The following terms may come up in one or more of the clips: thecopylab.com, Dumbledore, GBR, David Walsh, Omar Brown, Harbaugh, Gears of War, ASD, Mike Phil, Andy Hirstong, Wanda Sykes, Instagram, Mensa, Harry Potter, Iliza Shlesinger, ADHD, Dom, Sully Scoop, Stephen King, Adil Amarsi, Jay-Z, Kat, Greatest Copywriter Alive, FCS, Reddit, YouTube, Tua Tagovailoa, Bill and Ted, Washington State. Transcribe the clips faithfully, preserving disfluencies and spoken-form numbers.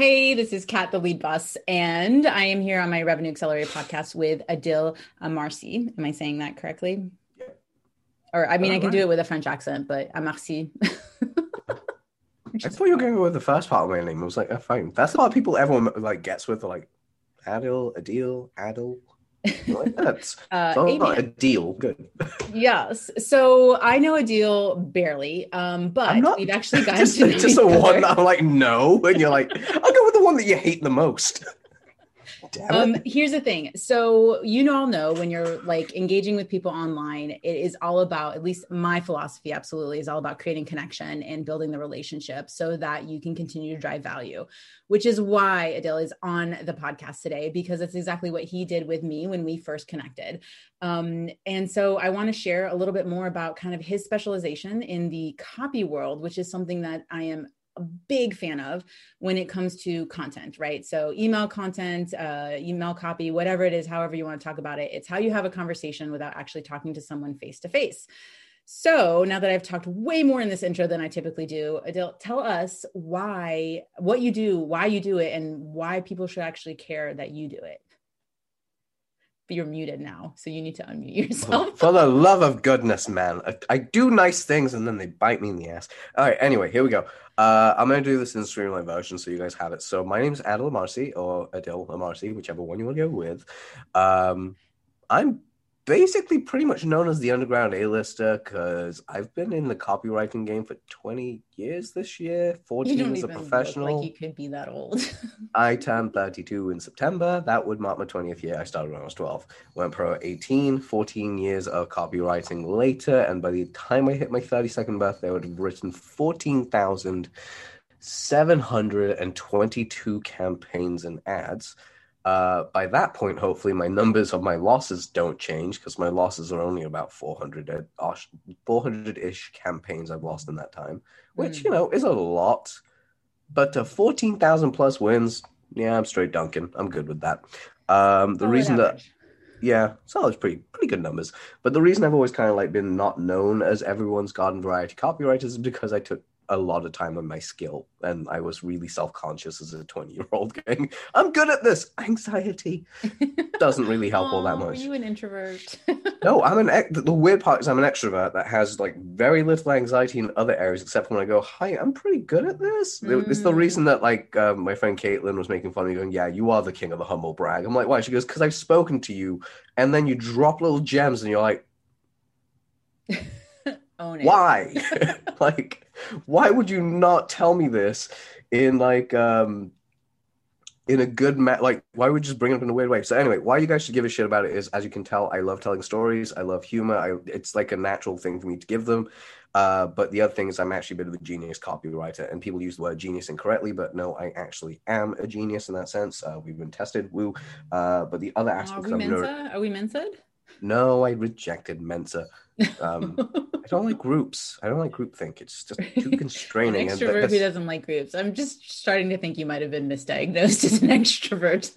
Hey, this is Kat, the lead boss, and I am here on my Revenue Accelerator podcast with Adil Amarsi. Am I saying that correctly? Yeah. Or, I mean, oh, I can right. do it with a French accent, but Amarsi. I thought you were going to go with the first part of my name. I was like, oh, fine. That's the part people everyone like gets with, like, Adil, Adil, Adil. Like that. uh, so not Adil. Good. Yes. So I know Adil barely, um, but not, we've actually gotten just, to just the one that I'm like, no, and you're like, I'll go with the one that you hate the most. Damn it. Um, here's the thing. So you all know when you're like engaging with people online, it is all about, at least my philosophy absolutely is all about creating connection and building the relationship so that you can continue to drive value, which is why Adele is on the podcast today, because it's exactly what he did with me when we first connected. Um, and so I want to share a little bit more about kind of his specialization in the copy world, which is something that I am a big fan of when it comes to content, right? So email content, uh, email copy, whatever it is, however you want to talk about it, it's how you have a conversation without actually talking to someone face to face. So now that I've talked way more in this intro than I typically do, Adele, tell us why, what you do, why you do it, and why people should actually care that you do it. But you're muted now, so you need to unmute yourself. For the love of goodness, man. I, I do nice things and then they bite me in the ass. All right, anyway, here we go. Uh, I'm going to do this in streamlined version so you guys have it. So my name's Adil Amarsi, or Adele Marcy, whichever one you want to go with. Um, I'm basically pretty much known as the underground A-lister because I've been in the copywriting game for twenty years this year, fourteen as a professional. You don't even look like you could be that old. I turned thirty-two in September. That would mark my twentieth year. I started when I was twelve. Went pro at eighteen, fourteen years of copywriting later, and by the time I hit my thirty-second birthday, I would have written fourteen thousand seven hundred twenty-two campaigns and ads. Uh, by that point, hopefully, my numbers of my losses don't change because my losses are only about four hundred-ish campaigns I've lost in that time, which, mm. you know, is a lot. But to fourteen thousand plus wins, yeah, I'm straight dunking. I'm good with that. Um, the solid reason average. that, yeah, solid's pretty, pretty good numbers. But the reason I've always kind of like been not known as everyone's garden variety copywriter is because I took a lot of time on my skill, and I was really self-conscious as a twenty-year-old going, I'm good at this. Anxiety doesn't really help oh, all that much. Are you an introvert? No, I'm an ex- the weird part is I'm an extrovert that has like very little anxiety in other areas, except for when I go, hi, I'm pretty good at this. Mm. It's the reason that like uh, my friend Caitlin was making fun of me going, yeah, you are the king of the humble brag. I'm like, why? She goes, because I've spoken to you, and then you drop little gems, and you're like, own it. Why? Like, why would you not tell me this in like um in a good ma- like why would you just bring it up in a weird way? So anyway, why you guys should give a shit about it is, as you can tell, I love telling stories, I love humor, I it's like a natural thing for me to give them. Uh but the other thing is I'm actually a bit of a genius copywriter, and people use the word genius incorrectly, but no, I actually am a genius in that sense. Uh we've been tested, woo. Uh but the other aspect of Mensa, are we Mensa'd? No, I rejected Mensa. Um, I don't like groups. I don't like groupthink. It's just too constraining. An extrovert and who doesn't like groups. I'm just starting to think you might have been misdiagnosed as an extrovert.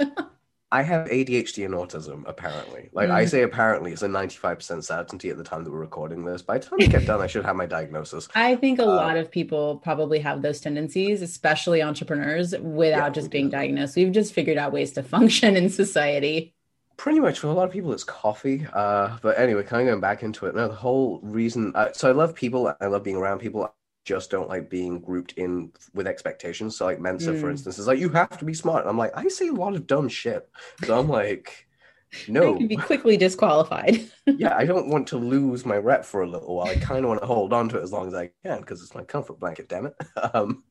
I have A D H D and autism, apparently. Like, mm. I say apparently, it's a ninety-five percent certainty at the time that we're recording this. By the time I get done, I should have my diagnosis. I think a uh, lot of people probably have those tendencies, especially entrepreneurs, without yeah, just being do. diagnosed. We've just figured out ways to function in society. Pretty much for a lot of people, it's coffee. Uh, but anyway, kind of going back into it. Now, the whole reason. Uh, so I love people. I love being around people. I just don't like being grouped in with expectations. So like Mensa, mm. for instance, is like, you have to be smart. And I'm like, I say a lot of dumb shit. So I'm like, no. I can be quickly disqualified. Yeah, I don't want to lose my rep for a little while. I kind of want to hold on to it as long as I can because it's my comfort blanket, damn it. Um,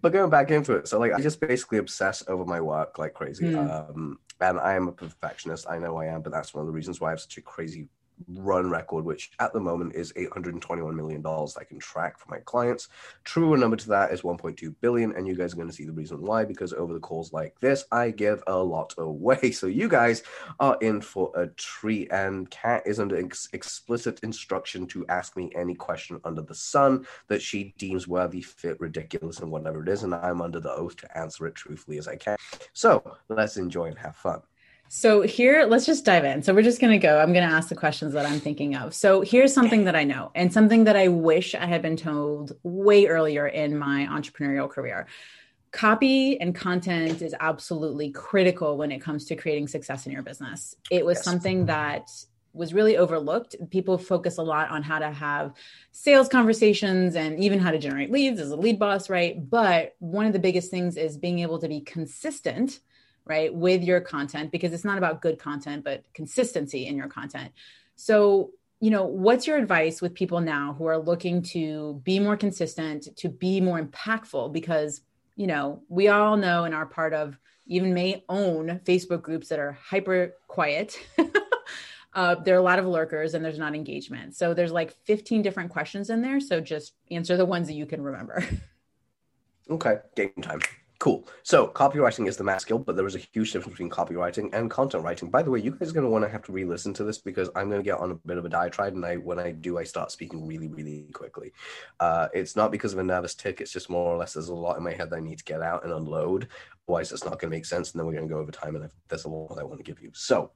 but going back into it. So like, I just basically obsess over my work like crazy. Mm. Um And I am a perfectionist. I know I am, but that's one of the reasons why I have such a crazy run record, which at the moment is eight hundred twenty-one million dollars that I can track for my clients. Truer number to that is one point two billion dollars, and you guys are going to see the reason why, because over the calls like this, I give a lot away. So you guys are in for a treat, and Kat is under ex- explicit instruction to ask me any question under the sun that she deems worthy, fit, ridiculous, and whatever it is, and I'm under the oath to answer it truthfully as I can. So let's enjoy and have fun. So here, let's just dive in. So we're just going to go. I'm going to ask the questions that I'm thinking of. So here's something that I know and something that I wish I had been told way earlier in my entrepreneurial career. Copy and content is absolutely critical when it comes to creating success in your business. It was yes. something that was really overlooked. People focus a lot on how to have sales conversations and even how to generate leads as a lead boss, right? But one of the biggest things is being able to be consistent, right, with your content, because it's not about good content, but consistency in your content. So, you know, what's your advice with people now who are looking to be more consistent, to be more impactful? Because you know, we all know and are part of, even may own Facebook groups that are hyper quiet. uh, there are a lot of lurkers and there's not engagement. So there's like fifteen different questions in there. So just answer the ones that you can remember. Okay, game time. Cool. So copywriting is the math skill, but there is a huge difference between copywriting and content writing. By the way, you guys are going to want to have to re-listen to this because I'm going to get on a bit of a diatribe, and I, when I do, I start speaking really, really quickly. Uh, it's not because of a nervous tick. It's just more or less there's a lot in my head that I need to get out and unload. Otherwise, it's not going to make sense, and then we're going to go over time, and I've, there's a lot that I want to give you. So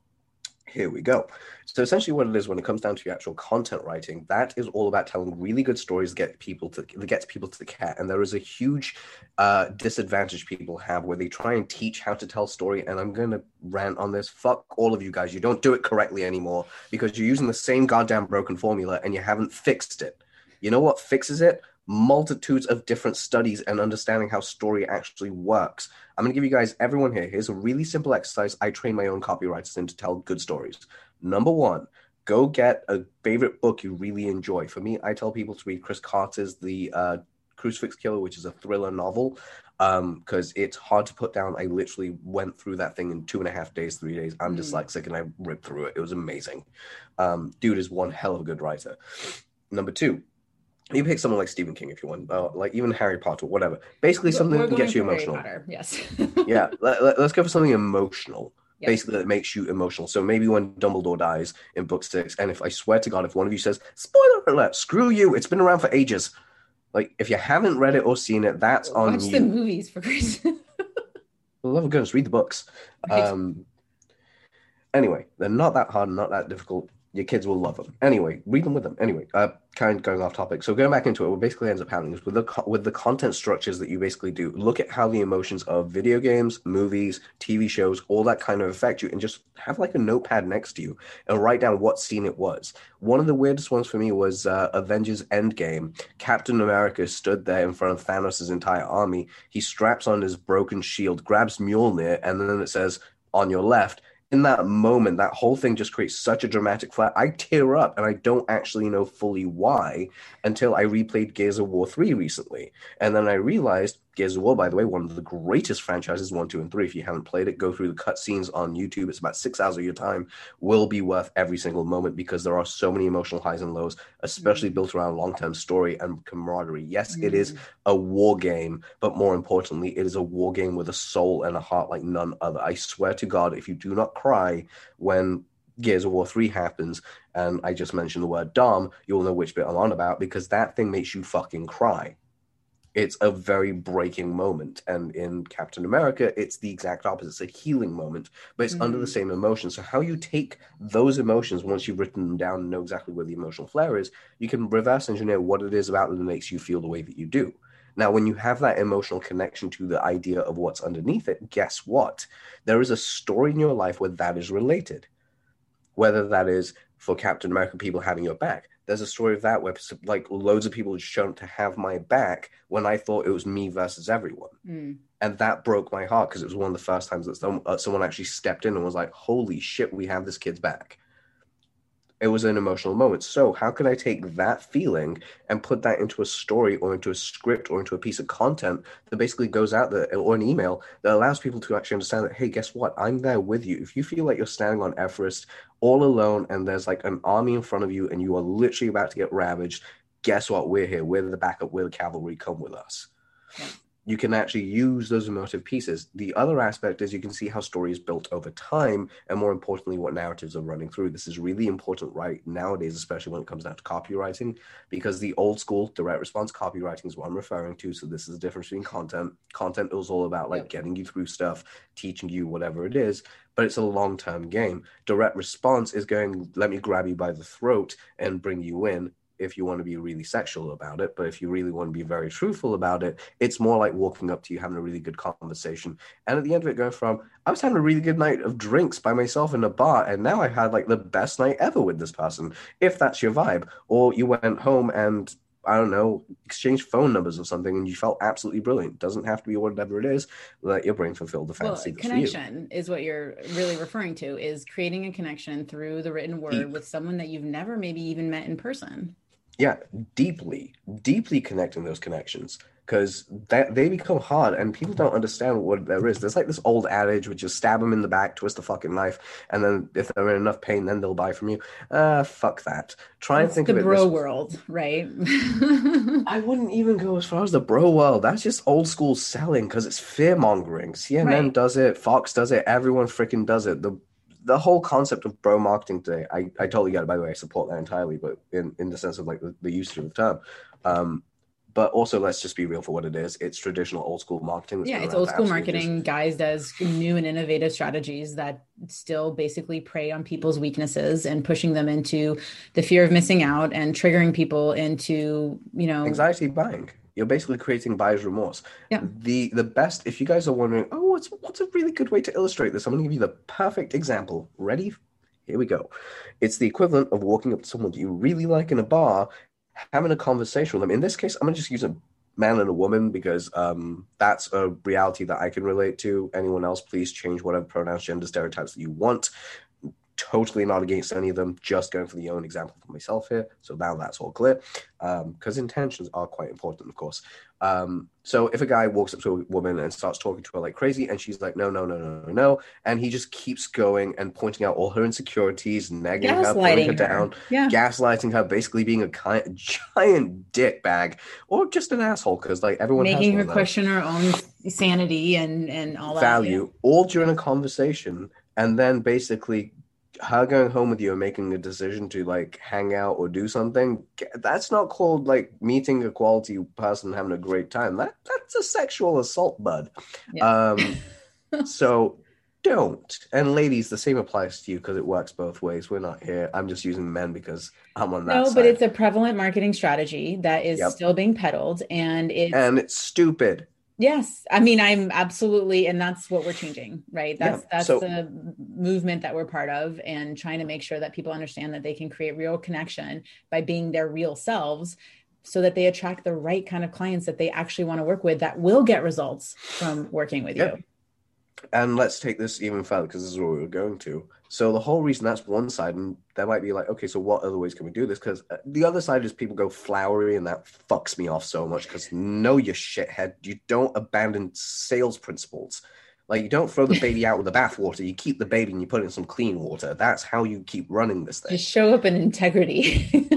here we go. So essentially what it is when it comes down to your actual content writing, that is all about telling really good stories, get people to, that gets people to the cat. And there is a huge uh, disadvantage people have where they try and teach how to tell story. And I'm going to rant on this. Fuck all of you guys. You don't do it correctly anymore because you're using the same goddamn broken formula and you haven't fixed it. You know what fixes it? Multitudes of different studies and understanding how story actually works. I'm going to give you guys, everyone here, here's a really simple exercise I train my own copywriters in to tell good stories. Number one, go get a favorite book you really enjoy. For me, I tell people to read Chris Carter's The uh, Crucifix Killer, which is a thriller novel, because um, it's hard to put down. I literally went through that thing in two and a half days, three days. I'm mm. dyslexic and I ripped through it. It was amazing. Um, dude is one hell of a good writer. Number two, you pick someone like Stephen King if you want, uh, like even Harry Potter, whatever. Basically something that gets you emotional. Potter, yes. yeah, let, let, let's go for something emotional, yep. basically that makes you emotional. So maybe when Dumbledore dies in book six, and if I swear to God, if one of you says, spoiler alert, screw you, it's been around for ages. Like, if you haven't read it or seen it, that's Watch on you. Watch the movies, for Christ's sake. For love of goodness, read the books. Right. Um, anyway, they're not that hard, not that difficult. Your kids will love them. Anyway, read them with them. Anyway, uh, kind of going off topic. So going back into it, what basically ends up happening is with the co- with the content structures that you basically do, look at how the emotions of video games, movies, T V shows, all that kind of affect you, and just have like a notepad next to you and write down what scene it was. One of the weirdest ones for me was uh, Avengers Endgame. Captain America stood there in front of Thanos' entire army. He straps on his broken shield, grabs Mjolnir, and then it says, on your left. In that moment, that whole thing just creates such a dramatic flair. I tear up, and I don't actually know fully why until I replayed Gears of War three recently. And then I realized Gears of War, by the way, one of the greatest franchises, one, two, and three. If you haven't played it, go through the cutscenes on YouTube. It's about six hours of your time. Will be worth every single moment because there are so many emotional highs and lows, especially mm-hmm. built around long-term story and camaraderie. Yes, mm-hmm. it is a war game, but more importantly, it is a war game with a soul and a heart like none other. I swear to God, if you do not cry when Gears of War three happens, and I just mentioned the word Dom, you'll know which bit I'm on about because that thing makes you fucking cry. It's a very breaking moment. And in Captain America, it's the exact opposite. It's a healing moment, but it's mm-hmm. under the same emotion. So how you take those emotions, once you've written them down and know exactly where the emotional flare is, you can reverse engineer what it is about that makes you feel the way that you do. Now, when you have that emotional connection to the idea of what's underneath it, guess what? There is a story in your life where that is related. Whether that is for Captain America, people having your back. There's a story of that where like loads of people had shown to have my back when I thought it was me versus everyone. Mm. And that broke my heart because it was one of the first times that some, uh, someone actually stepped in and was like, holy shit, we have this kid's back. It was an emotional moment. So how could I take that feeling and put that into a story or into a script or into a piece of content that basically goes out there or an email that allows people to actually understand that, hey, guess what? I'm there with you. If you feel like you're standing on Everest all alone and there's like an army in front of you and you are literally about to get ravaged, guess what? We're here. We're the backup. We're the cavalry. Come with us. Yeah. You can actually use those emotive pieces. The other aspect is you can see how story is built over time and more importantly, what narratives are running through. This is really important right nowadays, especially when it comes down to copywriting, because the old school direct response copywriting is what I'm referring to. So this is the difference between content. Content is all about like yep. getting you through stuff, teaching you whatever it is, but it's a long-term game. Direct response is going, let me grab you by the throat and bring you in. if you want to be really sexual about it, but if you really want to be very truthful about it, it's more like walking up to you, having a really good conversation. And at the end of it going from, I was having a really good night of drinks by myself in a bar, and now I had like the best night ever with this person, if that's your vibe. Or you went home and, I don't know, exchanged phone numbers or something, and you felt absolutely brilliant. Doesn't have to be whatever it is. Let your brain fulfill the fantasy. Well, connection is what you're really referring to, is creating a connection through the written word Deep. with someone that you've never maybe even met in person. Yeah, deeply, deeply connecting those connections, because that they become hard and people don't understand what there is. There's like this old adage, which is stab them in the back, twist the fucking knife, and then if they're in enough pain, then they'll buy from you. Uh, fuck that. Try and think of it. The bro world, right? I wouldn't even go as far as the bro world. That's just old school selling, because it's fear mongering. C N N right. does it. Fox does it. Everyone freaking does it. The The whole concept of bro marketing today, I, I totally get it, by the way, I support that entirely, but in, in the sense of like the, the usage of the term. Um, but also, let's just be real for what it is. It's traditional old school marketing. Yeah, it's old school marketing. Just... Guys does new and innovative strategies that still basically prey on people's weaknesses and pushing them into the fear of missing out and triggering people into, you know. Anxiety buying. You're basically creating buyer's remorse. Yeah. The the best, if you guys are wondering, oh, what's, what's a really good way to illustrate this? I'm going to give you the perfect example. Ready? Here we go. It's the equivalent of walking up to someone that you really like in a bar, having a conversation with them. In this case, I'm going to just use a man and a woman because um, that's a reality that I can relate to. Anyone else, please change whatever pronouns, gender stereotypes that you want. Totally not against any of them, just going for the own example for myself here. So now that's all clear, because um, intentions are quite important, of course. Um, so if a guy walks up to a woman and starts talking to her like crazy, and she's like, no, no, no, no, no, no, and he just keeps going and pointing out all her insecurities, nagging her, putting her down, yeah. gaslighting her, basically being a kind, giant dick bag, or just an asshole, because like everyone making has her question her own sanity and and all value, that value all during a conversation, and then basically. Her going home with you and making a decision to like hang out or do something, that's not called like meeting a quality person and having a great time. That that's a sexual assault, bud. Yeah. Um, so don't. And ladies, the same applies to you because it works both ways. We're not here. I'm just using men because I'm on that no, side. But it's a prevalent marketing strategy that is yep. still being peddled, and it's and it's stupid. Yes. I mean, I'm absolutely, and that's what we're changing, right? That's yeah. that's so, the movement that we're part of, and trying to make sure that people understand that they can create real connection by being their real selves so that they attract the right kind of clients that they actually want to work with that will get results from working with yeah. you. And let's take this even further, because this is where we were going to. So the whole reason that's one side, and there might be like, okay, so what other ways can we do this? Because the other side is people go flowery, and that fucks me off so much, because no, you shithead. You don't abandon sales principles. Like, you don't throw the baby out with the bathwater. You keep the baby and you put in some clean water. That's how you keep running this thing. Just show up in integrity.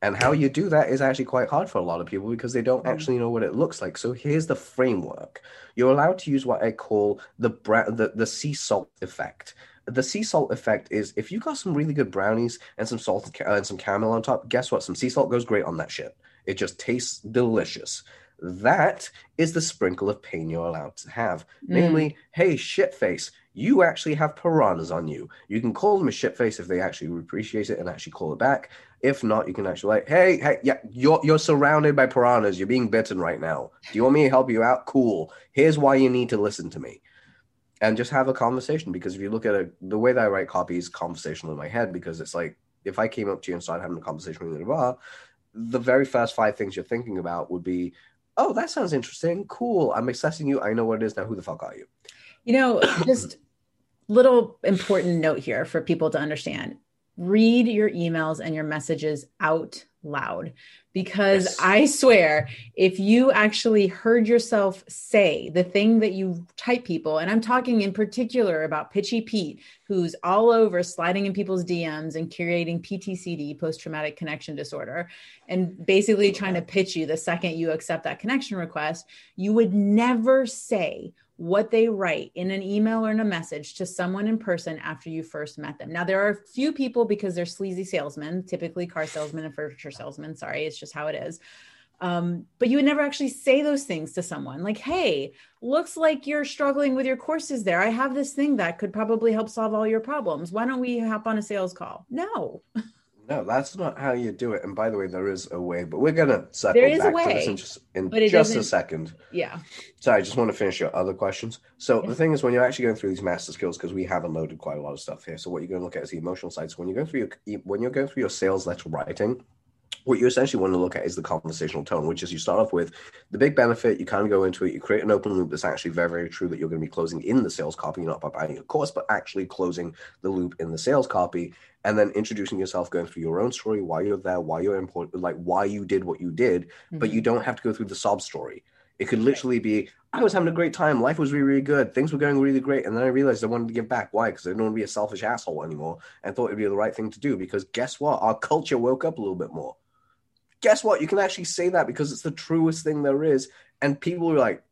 And how you do that is actually quite hard for a lot of people because they don't actually know what it looks like. So here's the framework. You're allowed to use what I call the bra- the, the sea salt effect. The sea salt effect is if you got some really good brownies and some salt and, ca- and some caramel on top, guess what? Some sea salt goes great on that shit. It just tastes delicious. That is the sprinkle of pain you're allowed to have. Mm. Namely, hey, shitface, you actually have piranhas on you. You can call them a shitface if they actually appreciate it and actually call it back. If not, you can actually like, hey, hey, yeah, you're you're surrounded by piranhas. You're being bitten right now. Do you want me to help you out? Cool. Here's why you need to listen to me. And just have a conversation, because if you look at it, the way that I write copy is conversational in my head, because it's like, if I came up to you and started having a conversation with you in a bar, the very first five things you're thinking about would be, oh, that sounds interesting. Cool. I'm accessing you. I know what it is now. Who the fuck are you? You know, just little important note here for people to understand. Read your emails and your messages out loud, because yes. I swear, if you actually heard yourself say the thing that you type people, and I'm talking in particular about Pitchy Pete, who's all over sliding in people's D Ms and curating P T S D, post-traumatic connection disorder, and basically trying to pitch you the second you accept that connection request, you would never say what they write in an email or in a message to someone in person after you first met them. Now, there are a few people, because they're sleazy salesmen, typically car salesmen and furniture salesmen. Sorry, it's just how it is. Um, but you would never actually say those things to someone like, hey, looks like you're struggling with your courses there. I have this thing that could probably help solve all your problems. Why don't we hop on a sales call? No. No, that's not how you do it. And by the way, there is a way, but we're going to circle there is back a way, to this in just, in just a second. Yeah. So I just want to finish your other questions. So yeah. The thing is, when you're actually going through these master skills, because we have unloaded quite a lot of stuff here. So what you're going to look at is the emotional side. So when you're going through your, when you're going through your sales letter writing, what you essentially want to look at is the conversational tone, which is you start off with the big benefit, you kind of go into it, you create an open loop that's actually very, very true that you're going to be closing in the sales copy, not by buying a course, but actually closing the loop in the sales copy, and then introducing yourself, going through your own story, why you're there, why you're important, like why you did what you did, mm-hmm. but you don't have to go through the sob story. It could literally be, I was having a great time. Life was really, really good. Things were going really great. And then I realized I wanted to give back. Why? Because I didn't want to be a selfish asshole anymore and thought it'd be the right thing to do because guess what? Our culture woke up a little bit more. Guess what? You can actually say that because it's the truest thing there is. And people are like,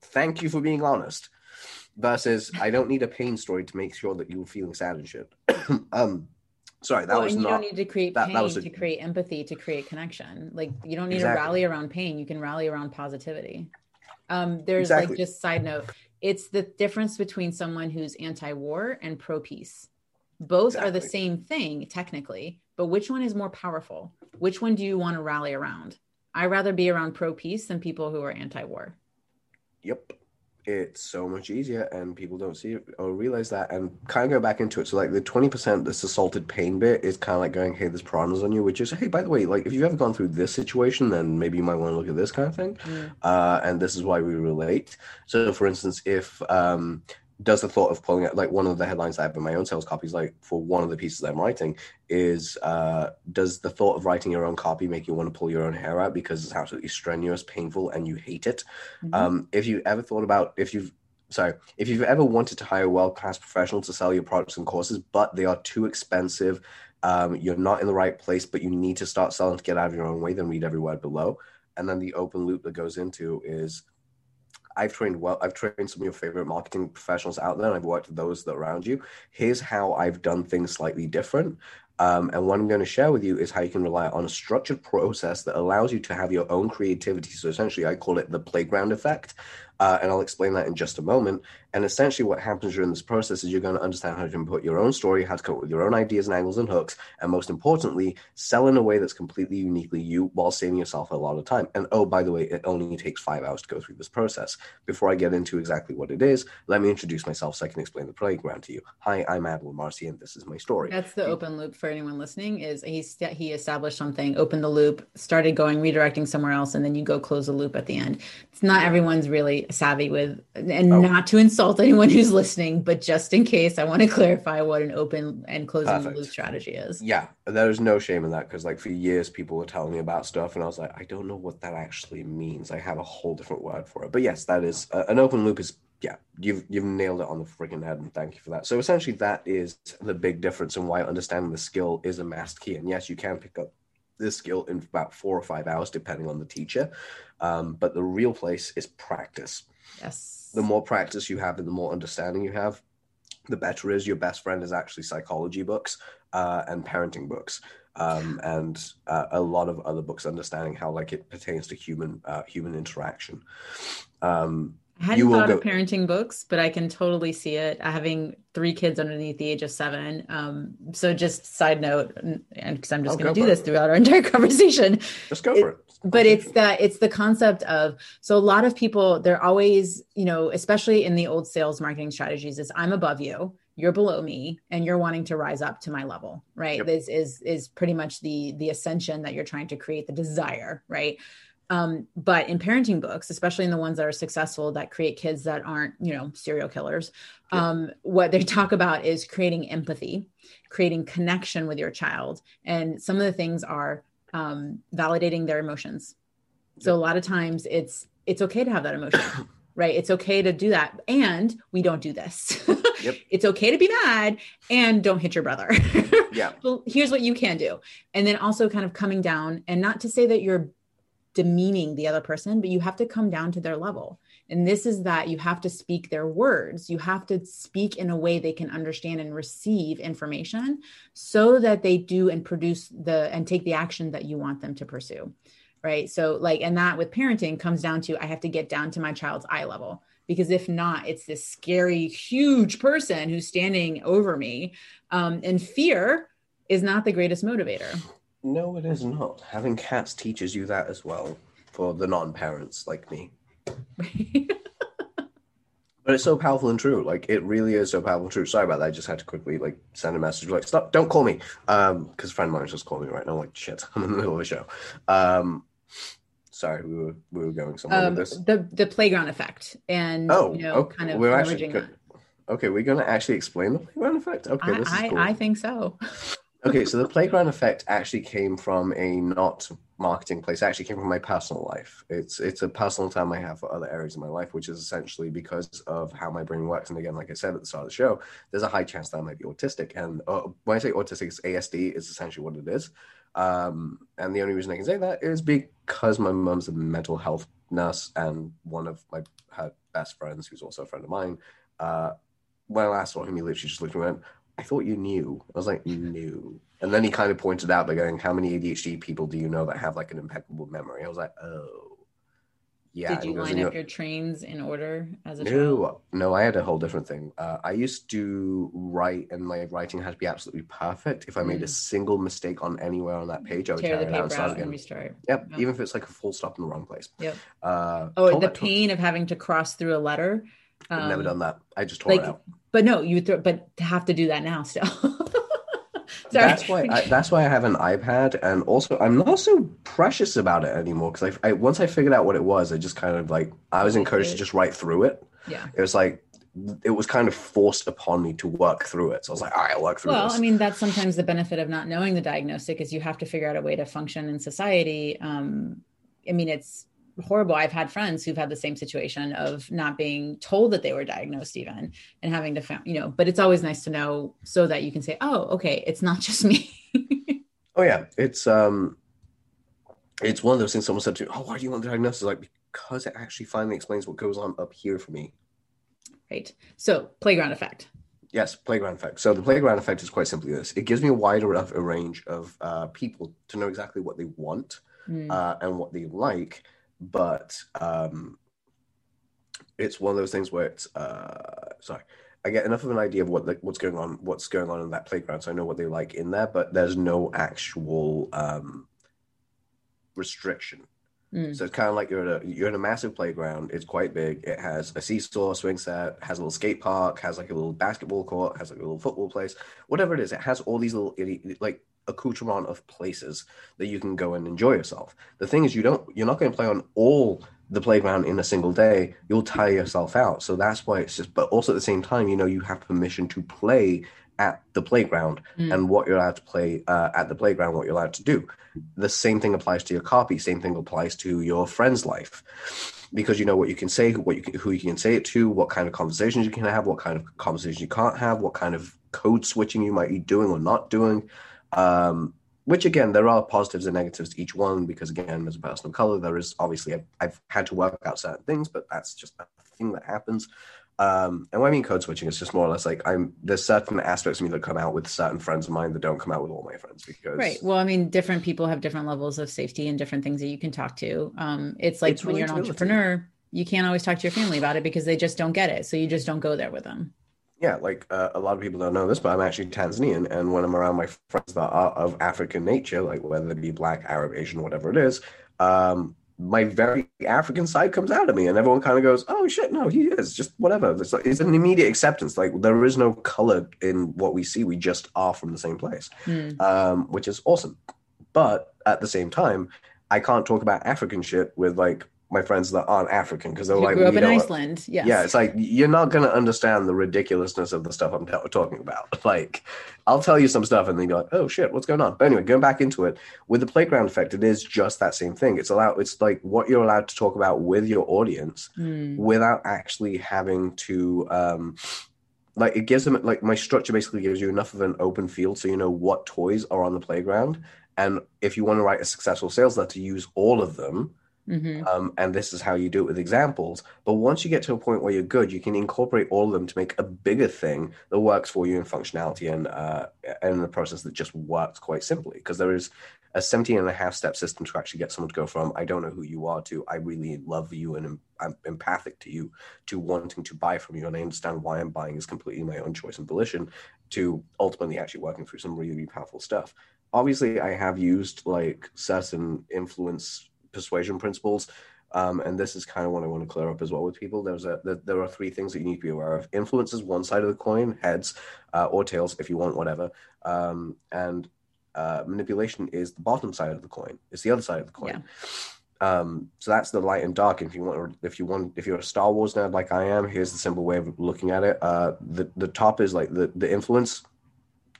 thank you for being honest. Versus, I don't need a pain story to make sure that you were feeling sad and shit. um, Sorry, that well, was and not. You don't need to create that, pain that was a, to create empathy, to create connection. Like you don't need exactly. to rally around pain. You can rally around positivity. Um, there's exactly. like just side note. It's the difference between someone who's anti-war and pro-peace. Both exactly. are the same thing technically, but which one is more powerful? Which one do you want to rally around? I'd rather be around pro-peace than people who are anti-war. Yep. It's so much easier and people don't see it or realize that and kind of go back into it. So like the twenty percent this assaulted pain bit is kind of like going, hey, there's piranhas on you, which is, hey, by the way, like if you've ever gone through this situation, then maybe you might want to look at this kind of thing. Mm. Uh, and this is why we relate. So for instance, if um, does the thought of pulling out, like one of the headlines I have in my own sales copies, like for one of the pieces I'm writing is, uh, does the thought of writing your own copy make you want to pull your own hair out because it's absolutely strenuous, painful, and you hate it? Mm-hmm. Um, if you ever thought about, if you've, sorry, if you've ever wanted to hire world-class professionals to sell your products and courses, but they are too expensive, um, you're not in the right place, but you need to start selling to get out of your own way, then read every word below. And then the open loop that goes into is, I've trained well, I've trained some of your favorite marketing professionals out there, and I've worked with those that are around you. Here's how I've done things slightly different. Um, and what I'm going to share with you is how you can rely on a structured process that allows you to have your own creativity. So essentially, I call it the playground effect. Uh, and I'll explain that in just a moment. And essentially what happens during this process is you're going to understand how to input your own story, how to come up with your own ideas and angles and hooks, and most importantly, sell in a way that's completely uniquely you while saving yourself a lot of time. And oh, by the way, it only takes five hours to go through this process. Before I get into exactly what it is, let me introduce myself so I can explain the playground to you. Hi, I'm Adele Marcy, and this is my story. That's the open loop for anyone listening is he, st- he established something, opened the loop, started going, redirecting somewhere else, and then you go close the loop at the end. It's not everyone's really savvy with, and oh. not to insult anyone who's listening, but just in case, I want to clarify what an open and closing Perfect. The loop strategy is. Yeah, there's no shame in that because like for years people were telling me about stuff and I was like, I don't know what that actually means. I have a whole different word for it. But yes, that is uh, an open loop is yeah, you've you've nailed it on the freaking head and thank you for that. So essentially that is the big difference in why understanding the skill is a master key. And yes, you can pick up this skill in about four or five hours, depending on the teacher. Um, but the real place is practice. Yes. The more practice you have and the more understanding you have, the better is. Your best friend is actually psychology books uh, and parenting books. Um, and uh, a lot of other books, understanding how like it pertains to human, uh, human interaction. Um, I hadn't you thought go- of parenting books, but I can totally see it. Having three kids underneath the age of seven. Um, so just side note, and because I'm just going to do this it. throughout our entire conversation. Just go it, for it. It's but it's that it's the concept of, so a lot of people, they're always, you know, especially in the old sales marketing strategies is I'm above you, you're below me, and you're wanting to rise up to my level, right? Yep. This is, is pretty much the, the ascension that you're trying to create, the desire, right? Um, but in parenting books, especially in the ones that are successful that create kids that aren't, you know, serial killers, um, yeah. what they talk about is creating empathy, creating connection with your child. And some of the things are um, validating their emotions. So yeah. a lot of times it's, it's okay to have that emotion, right? It's okay to do that. And we don't do this. Yep. It's okay to be mad and don't hit your brother. yeah. Well, here's what you can do. And then also kind of coming down and not to say that you're demeaning the other person, but you have to come down to their level. And this is that you have to speak their words. You have to speak in a way they can understand and receive information so that they do and produce the, and take the action that you want them to pursue. Right. So like, and that with parenting comes down to, I have to get down to my child's eye level, because if not, it's this scary, huge person who's standing over me. Um, and fear is not the greatest motivator. No, it is not. Having cats teaches you that as well, for the non-parents like me. But it's so powerful and true. Like, it really is so powerful and true. Sorry about that. I just had to quickly, like, send a message. Like, stop, don't call me. Um, because a friend of mine just called me right now. Like, shit, I'm in the middle of a show. Um, sorry, we were we were going somewhere um, with this. The, the playground effect. And, oh, you know, okay. kind of we're actually co- Okay, we're going to actually explain the playground effect? Okay, I, this is cool. I, I think so. Okay, so the playground effect actually came from a not marketing place. It actually came from my personal life. It's it's a personal time I have for other areas of my life, which is essentially because of how my brain works. And again, like I said at the start of the show, there's a high chance that I might be autistic. And uh, when I say autistic, it's A S D is essentially what it is. Um, and the only reason I can say that is because my mom's a mental health nurse, and one of my her best friends, who's also a friend of mine, uh, when I last saw him, he literally just looked at me and went, I thought you knew. I was like, no. And then he kind of pointed out by going, how many A D H D people do you know that have like an impeccable memory? I was like, oh, yeah. Did you line up your trains in order as a child? No, I had a whole different thing. Uh, I used to write, and my writing had to be absolutely perfect. If I made mm. a single mistake on anywhere on that page, I would tear the paper out and start again. And restart. Yep, oh. Even if it's like a full stop in the wrong place. Yep. Uh, oh, the pain of having to cross through a letter. I've um, never done that. I just tore like, it out. But no, you th- but have to do that now still. Sorry. That's why. I, that's why I have an iPad, and also I'm not so precious about it anymore. Because I, I once I figured out what it was, I just kind of like I was encouraged to just write through it. Yeah. It was like it was kind of forced upon me to work through it. So I was like, all right, I'll work through. Well, this. I mean, that's sometimes the benefit of not knowing the diagnostic is you have to figure out a way to function in society. Um, I mean, it's horrible. I've had friends who've had the same situation of not being told that they were diagnosed even, and having to, found, you know, but it's always nice to know so that you can say, oh, okay, it's not just me. Oh yeah. It's, um, it's one of those things someone said to me, oh, why do you want the diagnosis? Like, because it actually finally explains what goes on up here for me. Right. So playground effect. Yes, playground effect. So the playground effect is quite simply this. It gives me a wider enough a range of uh, people to know exactly what they want mm. uh, and what they like. But um, it's one of those things where it's uh, sorry, I get enough of an idea of what the, what's going on, what's going on in that playground, so I know what they like in there. But there's no actual um, restriction, mm. so it's kind of like you're in a you're in a massive playground. It's quite big. It has a seesaw, swing set, has a little skate park, has like a little basketball court, has like a little football place, whatever it is. It has all these little like. accoutrement of places that you can go and enjoy yourself. The thing is, you don't you're not going to play on all the playground in a single day. You'll tire yourself out. So that's why it's just, but also at the same time, you know, you have permission to play at the playground mm. and what you're allowed to play uh, at the playground, what you're allowed to do. The same thing applies to your copy, same thing applies to your friend's life, because you know what you can say, what you can, who you can say it to, what kind of conversations you can have, what kind of conversations you can't have, what kind of code switching you might be doing or not doing. Um, which again, there are positives and negatives to each one, because again, as a person of color, there is obviously, I've, I've had to work out certain things, but that's just a thing that happens. Um, and when I mean code switching, it's just more or less like I'm, there's certain aspects of me that come out with certain friends of mine that don't come out with all my friends because. Right. Well, I mean, different people have different levels of safety and different things that you can talk to. Um, it's like it's when you're an entrepreneur, you can't always talk to your family about it because they just don't get it. So you just don't go there with them. Yeah, like uh, a lot of people don't know this, but I'm actually Tanzanian. And when I'm around my friends that are of African nature, like whether it be Black, Arab, Asian, whatever it is, um, my very African side comes out of me. And everyone kind of goes, oh, shit, no, he is. Just whatever. It's, like, it's an immediate acceptance. Like there is no color in what we see. We just are from the same place, mm. um, which is awesome. But at the same time, I can't talk about African shit with like, my friends that aren't African, because they're you like, grew up in Iceland. Yes. Yeah, it's like, you're not going to understand the ridiculousness of the stuff I'm t- talking about. Like, I'll tell you some stuff and then you're like, oh shit, what's going on? But anyway, going back into it, with the playground effect, it is just that same thing. It's allowed, it's like what you're allowed to talk about with your audience mm. without actually having to, um, like it gives them, like my structure basically gives you enough of an open field so you know what toys are on the playground. And if you want to write a successful sales letter, use all of them. Mm-hmm. Um, and this is how you do it with examples. But once you get to a point where you're good, you can incorporate all of them to make a bigger thing that works for you in functionality and uh, and the process that just works quite simply. Because there is a seventeen and a half step system to actually get someone to go from, I don't know who you are, to I really love you and am, I'm empathic to you, to wanting to buy from you. And I understand why I'm buying is completely my own choice and volition, to ultimately actually working through some really, really powerful stuff. Obviously, I have used like certain influence persuasion principles, um, and this is kind of what I want to clear up as well with people. There's a there, there are three things that you need to be aware of. Influence is one side of the coin, heads uh, or tails, if you want, whatever. Um, and uh, manipulation is the bottom side of the coin. It's the other side of the coin. Yeah. Um, so that's the light and dark. If you want, if you want, if you're a Star Wars nerd like I am, here's the simple way of looking at it. Uh, the the top is like the the influence,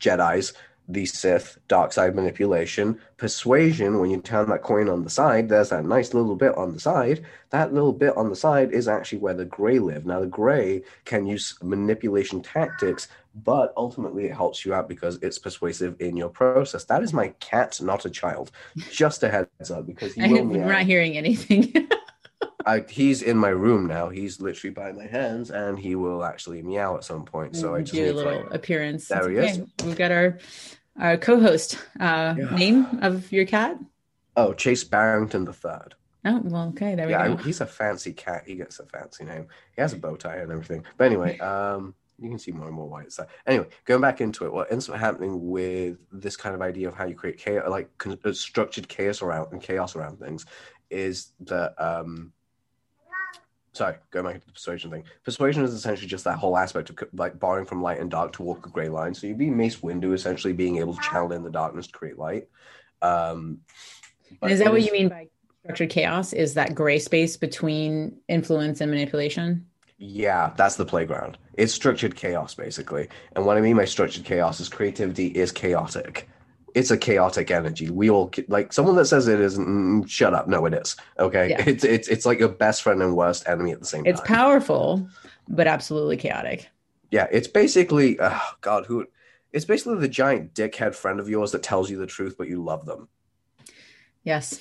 Jedis. The Sith, dark side manipulation, persuasion. When you turn that coin on the side, there's that nice little bit on the side. That little bit on the side is actually where the gray live. Now, the gray can use manipulation tactics, but ultimately it helps you out because it's persuasive in your process. That is my cat, not a child. Just a heads up, because he will meow. I'm not hearing anything. I, he's in my room now. He's literally by my hands, and he will actually meow at some point. So I just do a little to, appearance. There he okay. is. We've got our. Our co-host, uh, yeah. Name of your cat? Oh, Chase Barrington the Third. Oh, well, okay, there we yeah, go. I, he's a fancy cat. He gets a fancy name. He has a bow tie and everything. But anyway, um, you can see more and more why it's that. Anyway, going back into it, what ends up happening with this kind of idea of how you create chaos, like structured chaos around and chaos around things, is that. Um, Sorry, go back to the persuasion thing. Persuasion is essentially just that whole aspect of like borrowing from light and dark to walk a gray line. So you'd be Mace Windu, essentially being able to channel in the darkness to create light. Um, is that what you mean by structured chaos? Is that gray space between influence and manipulation? Yeah, that's the playground. It's structured chaos, basically. And what I mean by structured chaos is creativity is chaotic. It's a chaotic energy. We all like someone that says it isn't. Mm, shut up. No, it is. Okay. Yeah. It's, it's, it's like your best friend and worst enemy at the same it's time. It's powerful, but absolutely chaotic. Yeah. It's basically, oh God, who it's basically the giant dickhead friend of yours that tells you the truth, but you love them. Yes.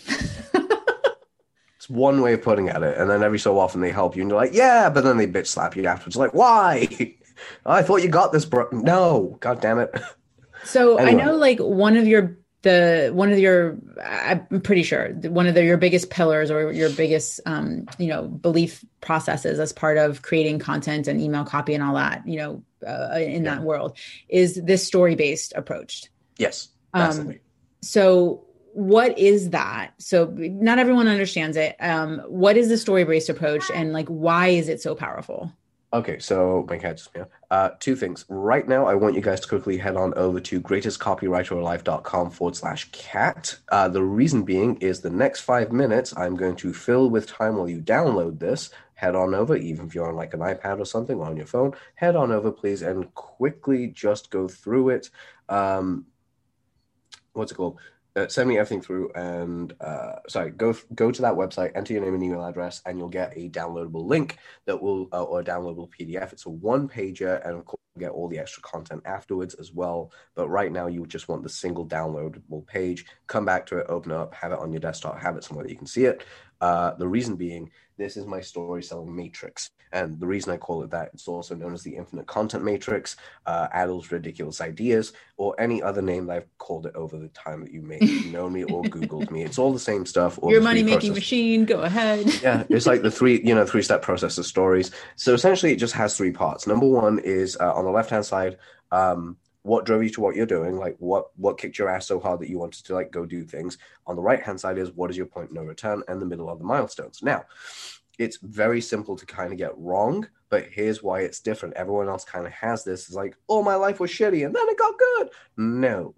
It's one way of putting at it. And then every so often they help you and you're like, yeah, but then they bitch slap you afterwards. Like, why? I thought you got this, bro. No, God damn it. So anyway. I know like one of your, the, one of your, I'm pretty sure one of the, your biggest pillars or your biggest, um, you know, belief processes as part of creating content and email copy and all that, you know, uh, in yeah. that world is this story-based approach. Yes. Um, so what is that? So not everyone understands it. Um, what is the story-based approach and like, why is it so powerful? Okay, so my cat just meow. Uh, two things. Right now, I want you guys to quickly head on over to greatestcopywriterlife.com forward slash cat. Uh, the reason being is the next five minutes I'm going to fill with time while you download this. Head on over, even if you're on like an iPad or something or on your phone. Head on over, please, and quickly just go through it. Um, what's it called? Uh, send me everything through and uh, sorry, go go to that website, enter your name and email address, and you'll get a downloadable link that will uh, or a downloadable P D F. It's a one pager, and of course you get all the extra content afterwards as well. But right now you just want the single downloadable page. Come back to it, open it up, have it on your desktop, have it somewhere that you can see it. Uh, the reason being, this is my story selling matrix. And the reason I call it that, it's also known as the infinite content matrix, uh, Adele's ridiculous ideas, or any other name that I've called it over the time that you may have known me or Googled me. It's all the same stuff. All your money-making machine, go ahead. Yeah, it's like the three, you know, three-step process of stories. So essentially, it just has three parts. Number one is uh, on the left-hand side, um, what drove you to what you're doing? Like what, what kicked your ass so hard that you wanted to like go do things? On the right-hand side is what is your point of no return, and the middle are the milestones. Now, it's very simple to kind of get wrong, but here's why it's different. Everyone else kind of has this. It's like, oh, my life was shitty and then it got good. No.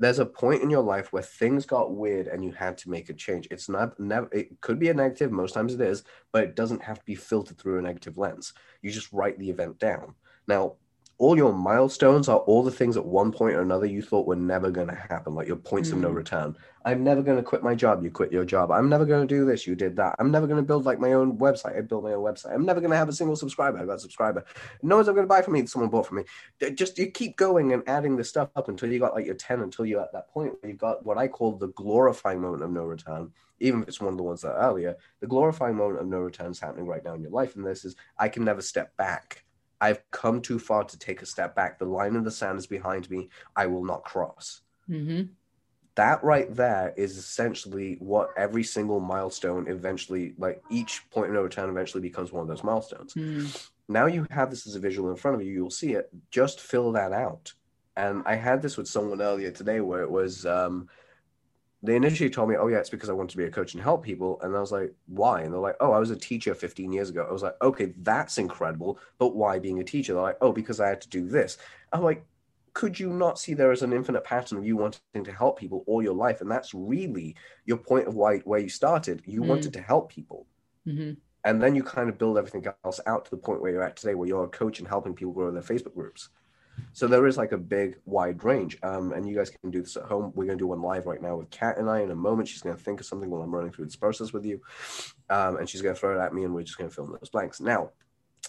There's a point in your life where things got weird and you had to make a change. It's not never. It could be a negative. Most times it is, but it doesn't have to be filtered through a negative lens. You just write the event down. Now, all your milestones are all the things at one point or another you thought were never going to happen, like your points mm. of no return. I'm never going to quit my job. You quit your job. I'm never going to do this. You did that. I'm never going to build like my own website. I built my own website. I'm never going to have a single subscriber. I got a subscriber. No one's ever going to buy from me. Someone bought from me. Just you keep going and adding this stuff up until you got like your ten, until you're at that point where you've got what I call the glorifying moment of no return. Even if it's one of the ones that earlier, the glorifying moment of no return is happening right now in your life. And this is, I can never step back. I've come too far to take a step back. The line in the sand is behind me. I will not cross. Mm-hmm. That right there is essentially what every single milestone eventually, like each point of no return eventually becomes one of those milestones. Mm. Now you have this as a visual in front of you. You'll see it. Just fill that out. And I had this with someone earlier today where it was, um, they initially told me, oh, yeah, it's because I want to be a coach and help people. And I was like, why? And they're like, oh, I was a teacher fifteen years ago. I was like, okay, that's incredible. But why being a teacher? They're like, oh, because I had to do this. I'm like, could you not see there is an infinite pattern of you wanting to help people all your life? And that's really your point of why where you started. You mm. wanted to help people. Mm-hmm. And then you kind of build everything else out to the point where you're at today, where you're a coach and helping people grow their Facebook groups. So there is like a big wide range, um, and you guys can do this at home. We're going to do one live right now with Kat and I in a moment. She's going to think of something while I'm running through this process with you, um, and she's going to throw it at me, and we're just going to fill in those blanks. Now,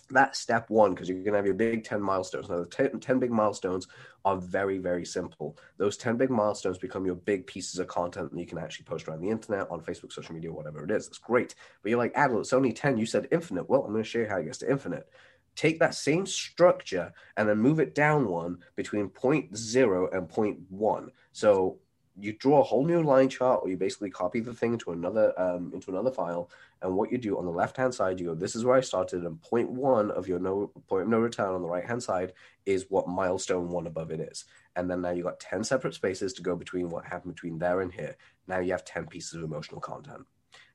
that's step one, because you're going to have your big ten milestones. Now, the ten, ten big milestones are very, very simple. Those ten big milestones become your big pieces of content that you can actually post around the internet, on Facebook, social media, whatever it is. That's great. But you're like, Adil, it's only ten. You said infinite. Well, I'm going to show you how it gets to infinite. Take that same structure and then move it down one between point zero and point one. So you draw a whole new line chart, or you basically copy the thing into another um, into another file. And what you do on the left-hand side, you go, this is where I started, and point one of your no point of no return on the right-hand side is what milestone one above it is. And then now you got ten separate spaces to go between what happened between there and here. Now you have ten pieces of emotional content.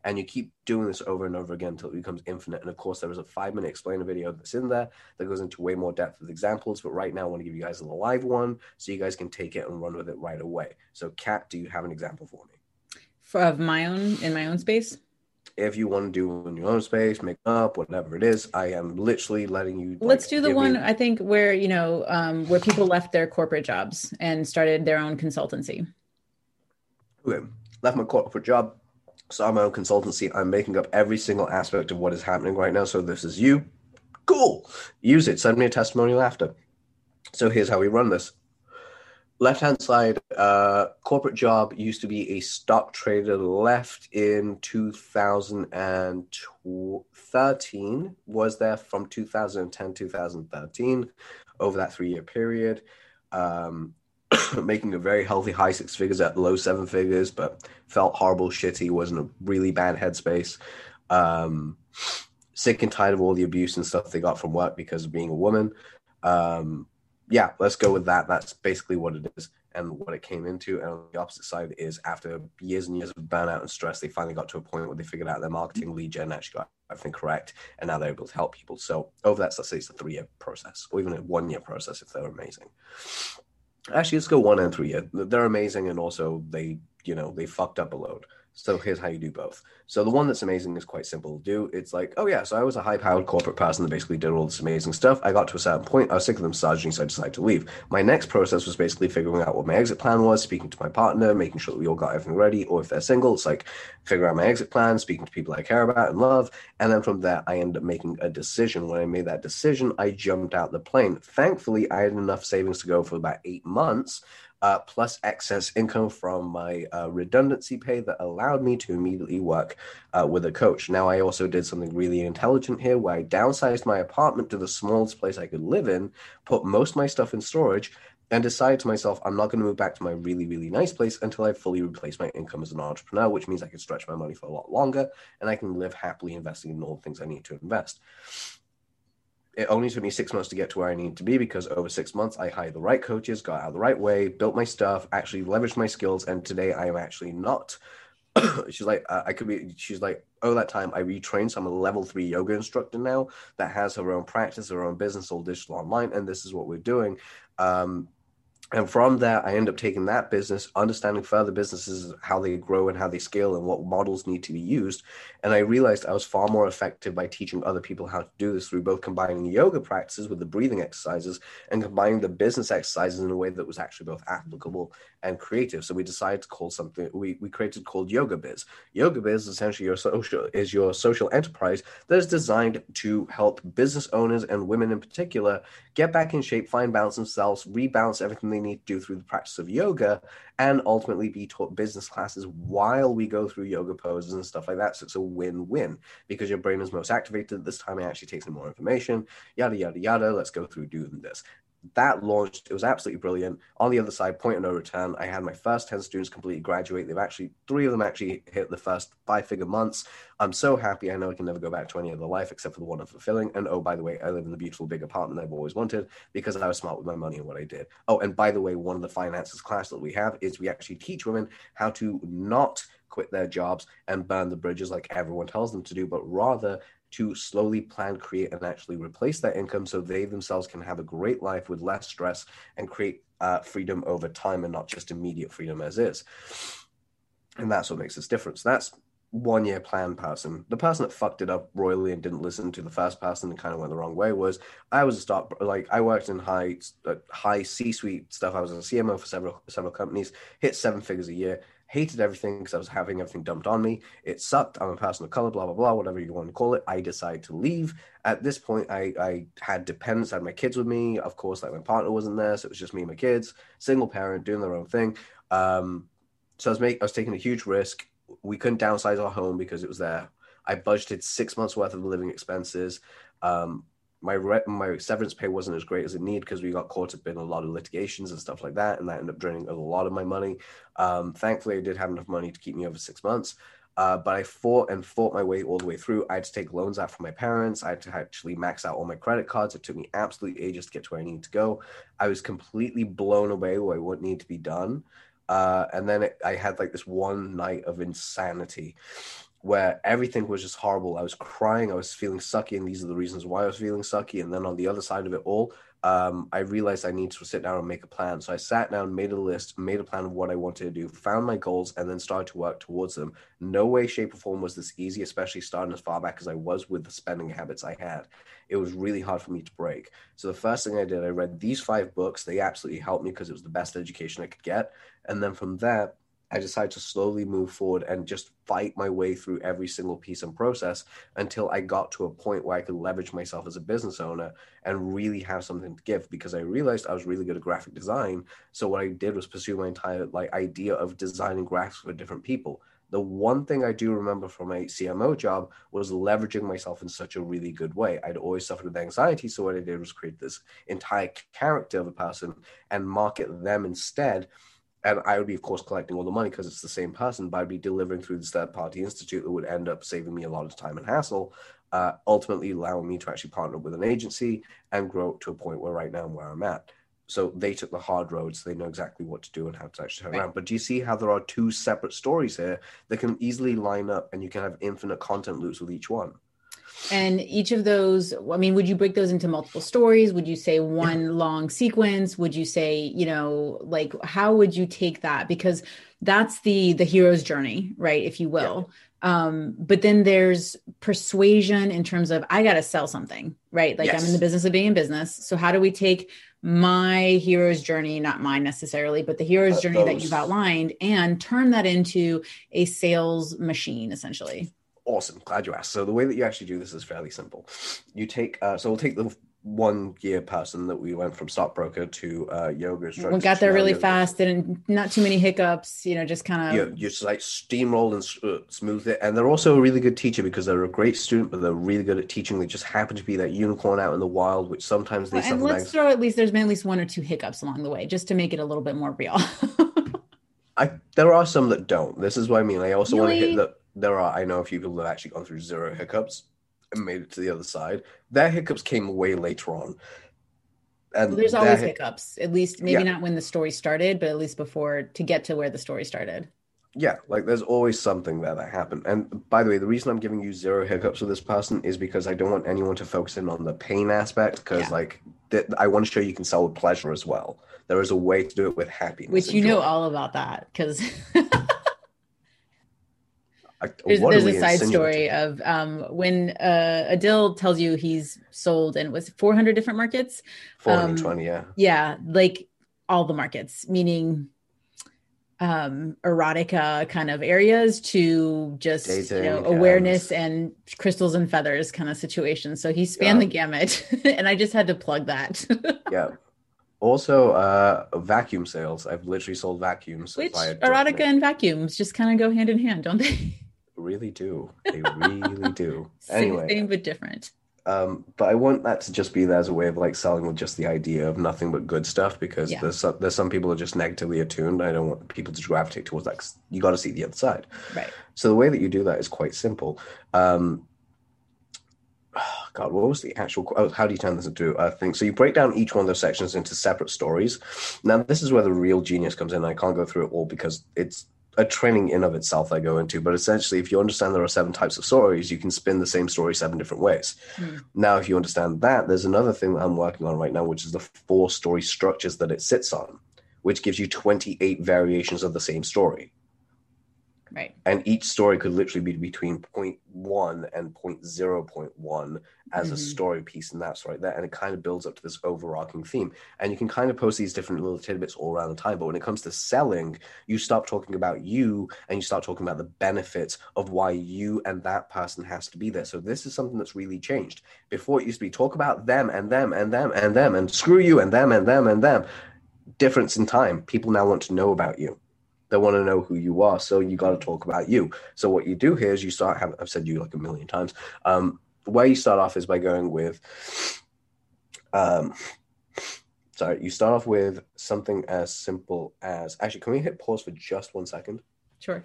And you keep doing this over and over again until it becomes infinite. And of course, there is a five-minute explainer video that's in there that goes into way more depth with examples. But right now, I want to give you guys a live one so you guys can take it and run with it right away. So, Kat, do you have an example for me? For, of my own, in my own space? If you want to do in your own space, make up, whatever it is, I am literally letting you. Let's like, do the one, me- I think, where, you know, um, where people left their corporate jobs and started their own consultancy. Okay. Left my corporate job. So I'm my own consultancy. I'm making up every single aspect of what is happening right now. So this is you. Cool. Use it. Send me a testimonial after. So here's how we run this. Left-hand side, uh, corporate job used to be a stock trader. Left in two thousand thirteen. Was there from two thousand ten, two thousand thirteen, over that three-year period. Um making a very healthy high six figures at low seven figures, but felt horrible, shitty, was in a really bad headspace. Um, sick and tired of all the abuse and stuff they got from work because of being a woman. Um, yeah, let's go with that. That's basically what it is and what it came into. And on the opposite side is after years and years of burnout and stress, they finally got to a point where they figured out their marketing lead gen actually got everything correct. And now they're able to help people. So over that, let's say it's a three-year process, or even a one-year process if they're amazing. Actually, let's go one and three. Yeah, they're amazing, and also they, you know, they fucked up a load. So here's how you do both. So the one that's amazing is quite simple to do. It's like, oh yeah, so I was a high-powered corporate person that basically did all this amazing stuff. I got to a certain point. I was sick of them massaging, so I decided to leave. My next process was basically figuring out what my exit plan was, speaking to my partner, making sure that we all got everything ready. Or if they're single, it's like figuring out my exit plan, speaking to people I care about and love. And then from there, I ended up making a decision. When I made that decision, I jumped out the plane. Thankfully, I had enough savings to go for about eight months. Uh, plus excess income from my uh, redundancy pay that allowed me to immediately work uh, with a coach. Now, I also did something really intelligent here where I downsized my apartment to the smallest place I could live in, put most of my stuff in storage, and decided to myself, I'm not going to move back to my really, really nice place until I fully replace my income as an entrepreneur, which means I can stretch my money for a lot longer and I can live happily investing in all the things I need to invest. It only took me six months to get to where I needed to be, because over six months, I hired the right coaches, got out the right way, built my stuff, actually leveraged my skills. And today I am actually not. she's like, uh, I could be, she's like, oh, that time I retrained. So I'm a level three yoga instructor now that has her own practice, her own business, all digital online. And this is what we're doing. Um, And from that, I end up taking that business, understanding further businesses, how they grow and how they scale and what models need to be used. And I realized I was far more effective by teaching other people how to do this through both combining yoga practices with the breathing exercises and combining the business exercises in a way that was actually both applicable and creative. So we decided to call something, we, we created called Yoga Biz. Yoga Biz is essentially your social, is your social enterprise that is designed to help business owners and women in particular get back in shape, find balance themselves, rebalance everything they need to do through the practice of yoga, and ultimately be taught business classes while we go through yoga poses and stuff like that. So it's a win-win because your brain is most activated at this time. It actually takes in more information, yada, yada, yada. Let's go through doing this. That launched. It was absolutely brilliant. On the other side, point of no return. I had my first ten students completely graduate. They've actually, three of them actually hit the first five-figure months. I'm so happy. I know I can never go back to any other life except for the one I'm fulfilling. And oh, by the way, I live in the beautiful big apartment I've always wanted because I was smart with my money and what I did. Oh, and by the way, one of the finances class that we have is we actually teach women how to not quit their jobs and burn the bridges like everyone tells them to do, but rather to slowly plan, create, and actually replace their income so they themselves can have a great life with less stress and create uh, freedom over time and not just immediate freedom as is. And that's what makes this difference. That's one-year plan person. The person that fucked it up royally and didn't listen to the first person and kind of went the wrong way was, I was a stock, like I worked in high uh, high C-suite stuff. I was a C M O for several several companies, hit seven figures a year, hated everything because I was having everything dumped on me. It sucked. I'm a person of color, blah, blah, blah, whatever you want to call it. I decided to leave. At this point, I, I had dependents, I had my kids with me. Of course, like my partner wasn't there. So it was just me and my kids, single parent, doing their own thing. Um, so I was, make, I was taking a huge risk. We couldn't downsize our home because it was there. I budgeted six months worth of living expenses. Um, My re- my severance pay wasn't as great as it needed because we got caught up in a lot of litigations and stuff like that, and that ended up draining a lot of my money. Um, thankfully, I did have enough money to keep me over six months, uh, but I fought and fought my way all the way through. I had to take loans out from my parents. I had to actually max out all my credit cards. It took me absolutely ages to get to where I needed to go. I was completely blown away by what needed to be done, uh, and then it, I had like this one night of insanity where everything was just horrible. I was crying, I was feeling sucky, and these are the reasons why I was feeling sucky. And then on the other side of it all, um, I realized I need to sit down and make a plan. So I sat down, made a list, made a plan of what I wanted to do, found my goals, and then started to work towards them. No way, shape, or form was this easy, especially starting as far back as I was with the spending habits I had. It was really hard for me to break. So the first thing I did, I read these five books. They absolutely helped me because it was the best education I could get. And then from there, I decided to slowly move forward and just fight my way through every single piece and process until I got to a point where I could leverage myself as a business owner and really have something to give, because I realized I was really good at graphic design. So what I did was pursue my entire like idea of designing graphics for different people. The one thing I do remember from my C M O job was leveraging myself in such a really good way. I'd always suffered with anxiety, so what I did was create this entire character of a person and market them instead. And I would be, of course, collecting all the money because it's the same person, but I'd be delivering through this third-party institute that would end up saving me a lot of time and hassle, uh, ultimately allowing me to actually partner with an agency and grow to a point where right now I'm where I'm at. So they took the hard road, so they know exactly what to do and how to actually turn right around. But do you see how there are two separate stories here that can easily line up, and you can have infinite content loops with each one? And each of those, I mean, would you break those into multiple stories? Would you say one long sequence? Would you say, you know, like, how would you take that? Because that's the, the hero's journey, right? If you will. Yeah. Um, but then there's persuasion in terms of, I got to sell something, right? Like yes. I'm in the business of being in business. So how do we take my hero's journey, not mine necessarily, but the hero's but journey those. that you've outlined, and turn that into a sales machine, essentially? Awesome. Glad you asked. So the way that you actually do this is fairly simple. You take, uh, so we'll take the one year person that we went from stockbroker to uh, yoga instructor. We got there really yoga. fast and not too many hiccups, you know, just kind of. You just like steamroll and uh, smooth it. And they're also a really good teacher because they're a great student, but they're really good at teaching. They just happen to be that unicorn out in the wild, which sometimes they. Well, and let's throw at least, there's been at least one or two hiccups along the way, just to make it a little bit more real. I There are some that don't. This is what I mean. I also really? want to hit the. There are, I know a few people that have actually gone through zero hiccups and made it to the other side. Their hiccups came way later on. And well, there's always hic- hiccups, at least maybe yeah. not when the story started, but at least before to get to where the story started. Yeah, like there's always something there that happened. And by the way, the reason I'm giving you zero hiccups with this person is because I don't want anyone to focus in on the pain aspect because yeah. like that I want to show you can sell with pleasure as well. There is a way to do it with happiness. Which you know all about that because there's, there's a side story of um, when uh, Adil tells you he's sold and was four hundred different markets. four hundred twenty, um, yeah. Yeah, like all the markets, meaning um, erotica kind of areas to just dating, you know, awareness um, and crystals and feathers kind of situations. So he spanned yeah. the gamut and I just had to plug that. Yeah. Also, uh, vacuum sales. I've literally sold vacuums. Which erotica and vacuums just kind of go hand in hand, don't they? Really do. They really do. Same anyway, thing, but different. Um, but I want that to just be there as a way of like selling with just the idea of nothing but good stuff, because yeah. there's, some, there's some people who are just negatively attuned. I don't want people to gravitate towards that. You got to see the other side. Right. So the way that you do that is quite simple. Um, oh God, what was the actual, oh, how do you turn this into a thing? So you break down each one of those sections into separate stories. Now this is where the real genius comes in. I can't go through it all because it's a training in of itself I go into, but essentially if you understand there are seven types of stories, you can spin the same story seven different ways. Mm. Now, if you understand that, there's another thing that I'm working on right now, which is the four story structures that it sits on, which gives you twenty-eight variations of the same story. Right. And each story could literally be between zero point one and zero point zero one as mm-hmm. a story piece, and that's right there. And it kind of builds up to this overarching theme. And you can kind of post these different little tidbits all around the time. But when it comes to selling, you stop talking about you and you start talking about the benefits of why you and that person has to be there. So this is something that's really changed. Before it used to be talk about them and them and them and them and screw you and them and them and them. Difference in time. People now want to know about you. They want to know who you are, so you got to talk about you. So what you do here is you start, have, I've said you like a million times, um, where you start off is by going with, um, sorry, you start off with something as simple as, actually, can we hit pause for just one second? Sure.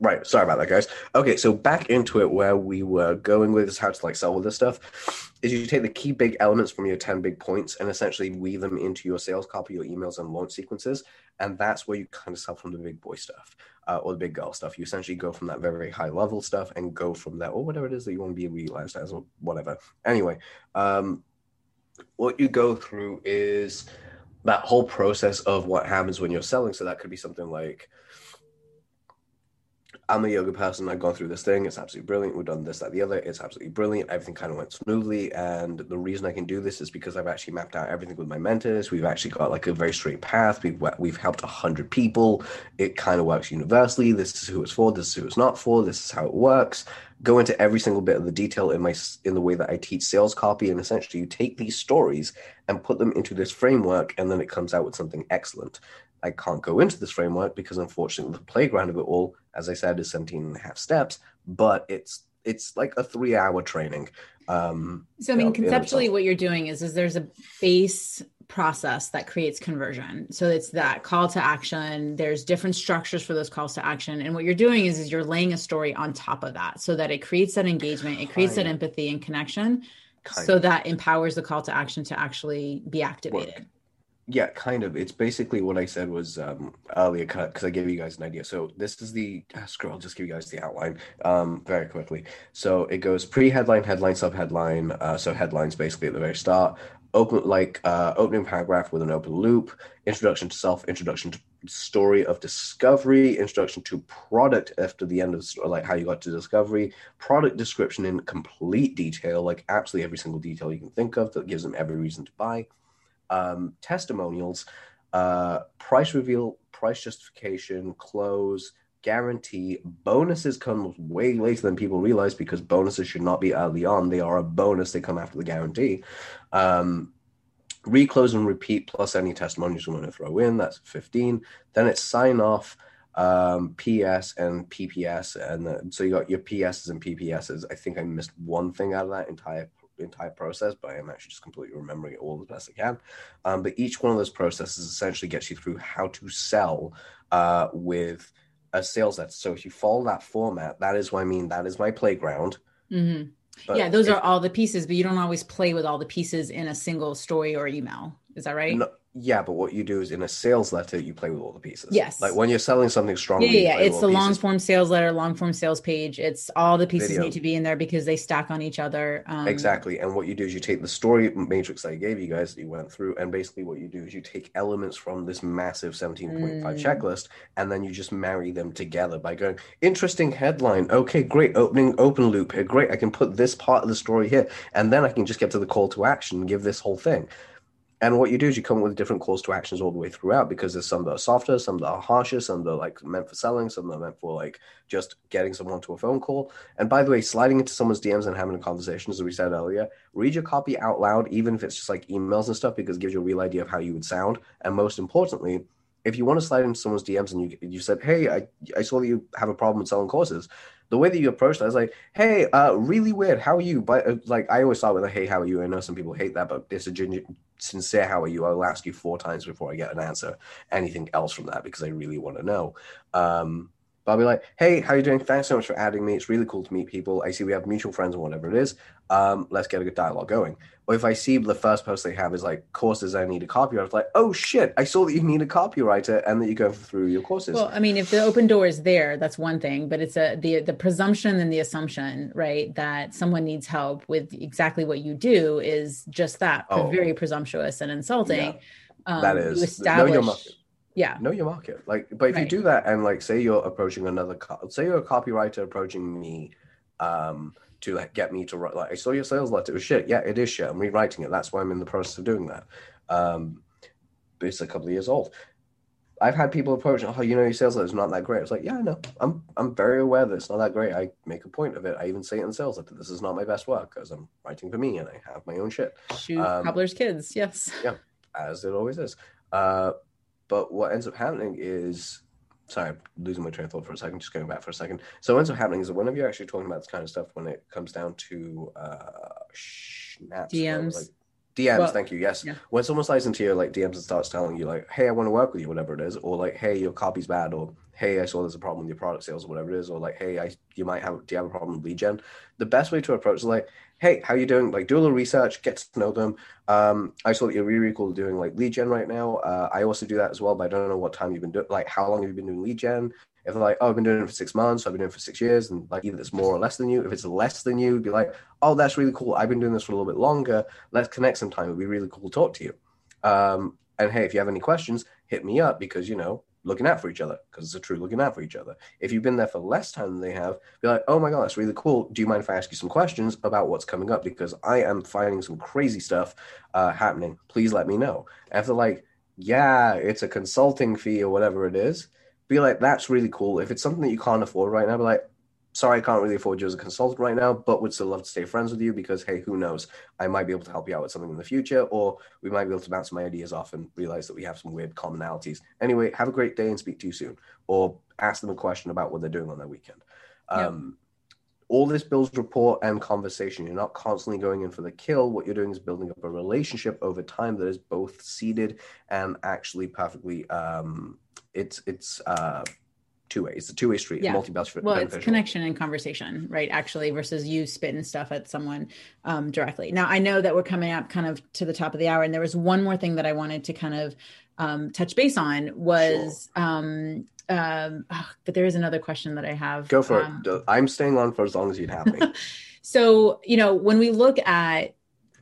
Right, sorry about that, guys. Okay, so back into it where we were going with is how to like sell all this stuff, is you take the key big elements from your ten big points and essentially weave them into your sales copy, your emails and launch sequences. And that's where you kind of sell from the big boy stuff uh, or the big girl stuff. You essentially go from that very, very high level stuff and go from there or whatever it is that you want to be realized as or whatever. Anyway, um, what you go through is that whole process of what happens when you're selling. So that could be something like, I'm a yoga person. I've gone through this thing. It's absolutely brilliant. We've done this, that, the other. It's absolutely brilliant. Everything kind of went smoothly. And the reason I can do this is because I've actually mapped out everything with my mentors. We've actually got like a very straight path. We've, we've helped a hundred people. It kind of works universally. This is who it's for. This is who it's not for. This is how it works. Go into every single bit of the detail in my, in the way that I teach sales copy. And essentially you take these stories and put them into this framework. And then it comes out with something excellent. I can't go into this framework because unfortunately the playground of it all, as I said, is seventeen and a half steps, but it's, it's like a three hour training. Um, so, I mean, you know, conceptually what you're doing is, is there's a base process that creates conversion. So it's that call to action. There's different structures for those calls to action. And what you're doing is, is you're laying a story on top of that so that it creates that engagement, it creates that empathy and connection. So that empowers the call to action to actually be activated. Work. Yeah, kind of. It's basically what I said was um, earlier, because I gave you guys an idea. So this is the, ah, screw, I'll just give you guys the outline um, very quickly. So it goes pre-headline, headline, sub-headline. Uh, so headlines basically at the very start. Open like uh, opening paragraph with an open loop, introduction to self, introduction to story of discovery, introduction to product after the end of the story, like how you got to discovery, product description in complete detail, like absolutely every single detail you can think of that gives them every reason to buy. Um, testimonials, uh, price reveal, price justification, close, guarantee. Bonuses come way later than people realize because bonuses should not be early on. They are a bonus. They come after the guarantee. Um, reclose and repeat plus any testimonials you want to throw in. That's fifteen. Then it's sign off, um, P S and P P S. And the, so you got your P S's and P P S's. I think I missed one thing out of that entire entire process, but I am actually just completely remembering it all the best I can. Um, but each one of those processes essentially gets you through how to sell uh, with a sales letter. So if you follow that format, that is what I mean. That is my playground. Mm-hmm. But yeah, those if, are all the pieces, but you don't always play with all the pieces in a single story or email. Is that right? No, Yeah, but what you do is in a sales letter, you play with all the pieces. Yes. Like when you're selling something strongly. Yeah, yeah, yeah. It's the long form sales letter, long form sales page. It's all the pieces Video. need to be in there because they stack on each other. Um, exactly. And what you do is you take the story matrix that I gave you guys that you went through. And basically what you do is you take elements from this massive seventeen point five mm. checklist, and then you just marry them together by going, interesting headline. Okay, great. Opening, open loop here. Great. I can put this part of the story here. And then I can just get to the call to action and give this whole thing. And what you do is you come up with different calls to actions all the way throughout, because there's some that are softer, some that are harsher, some that are like meant for selling, some that are meant for like just getting someone to a phone call. And by the way, sliding into someone's D Ms and having a conversation, as we said earlier, read your copy out loud, even if it's just like emails and stuff, because it gives you a real idea of how you would sound. And most importantly, if you want to slide into someone's D Ms and you you said, hey, I, I saw that you have a problem with selling courses. The way that you approach that is like, hey, uh, really weird. How are you? But uh, like, I always start with a, hey, how are you? I know some people hate that, but it's a genuine, sincere, how are you? I'll ask you four times before I get an answer. Anything else from that, because I really want to know. Um, but I'll be like, hey, how are you doing? Thanks so much for adding me. It's really cool to meet people. I see we have mutual friends and whatever it is. Um, let's get a good dialogue going. Or if I see the first post they have is like, courses I need a copywriter, it's like, oh shit, I saw that you need a copywriter and that you go through your courses. Well, I mean, if the open door is there, that's one thing, but it's a the the presumption and the assumption, right, that someone needs help with exactly what you do is just that, oh, very presumptuous and insulting. Yeah, that um, is. You establish- know your market. Yeah. Know your market. Like, but if right. you do that and like, say you're approaching another, co- say you're a copywriter approaching me, um, to like get me to write, like I saw your sales letter, it was shit. Yeah, it is shit. I'm rewriting it. That's why I'm in the process of doing that. Um, but it's a couple of years old. I've had people approach, oh, you know, your sales letter is not that great. I was like, yeah, I know. I'm I'm very aware that it's not that great. I make a point of it. I even say it in sales letter. This is not my best work because I'm writing for me and I have my own shit. Shoot, um, cobbler's kids. Yes. Yeah, as it always is. Uh, but what ends up happening is, sorry, I'm losing my train of thought for a second, just going back for a second. So what ends up happening is that whenever you're actually talking about this kind of stuff, when it comes down to uh, snaps, D Ms. Like, D Ms, well, thank you, yes. Yeah. When someone slides into your like D Ms and starts telling you like, hey, I want to work with you, whatever it is, or like, hey, your copy's bad, or hey, I saw there's a problem with your product sales, or whatever it is, or like, hey, I, you might have, do you have a problem with lead gen? The best way to approach is like, hey, how you doing? Like, do a little research, get to know them. Um, I saw that you're really, really cool doing like lead gen right now. Uh, I also do that as well, but I don't know what time you've been doing. Like, how long have you been doing lead gen? If they're like, oh, I've been doing it for six months, so I've been doing it for six years, and like either it's more or less than you. If it's less than you, be like, oh, that's really cool. I've been doing this for a little bit longer. Let's connect sometime. It'd be really cool to talk to you. Um, and hey, if you have any questions, hit me up because, you know, looking out for each other, because it's a true looking out for each other. If you've been there for less time than they have, be like, oh my God, that's really cool. Do you mind if I ask you some questions about what's coming up? Because I am finding some crazy stuff uh, happening. Please let me know. After like, yeah, it's a consulting fee or whatever it is, be like, that's really cool. If it's something that you can't afford right now, be like, sorry, I can't really afford you as a consultant right now, but would still love to stay friends with you because, hey, who knows? I might be able to help you out with something in the future, or we might be able to bounce my ideas off and realize that we have some weird commonalities. Anyway, have a great day and speak to you soon. Or ask them a question about what they're doing on their weekend. Yeah. Um, all this builds rapport and conversation. You're not constantly going in for the kill. What you're doing is building up a relationship over time that is both seeded and actually perfectly, um, it's, it's, uh, two ways. It's a two-way street. Yeah. Multi-beneficial. Well, it's connection and conversation, right? Actually, versus you spitting stuff at someone um, directly. Now, I know that we're coming up kind of to the top of the hour, and there was one more thing that I wanted to kind of um, touch base on was, sure. um, um, oh, but there is another question that I have. Go for um, it. I'm staying on for as long as you'd have me. So, you know, when we look at,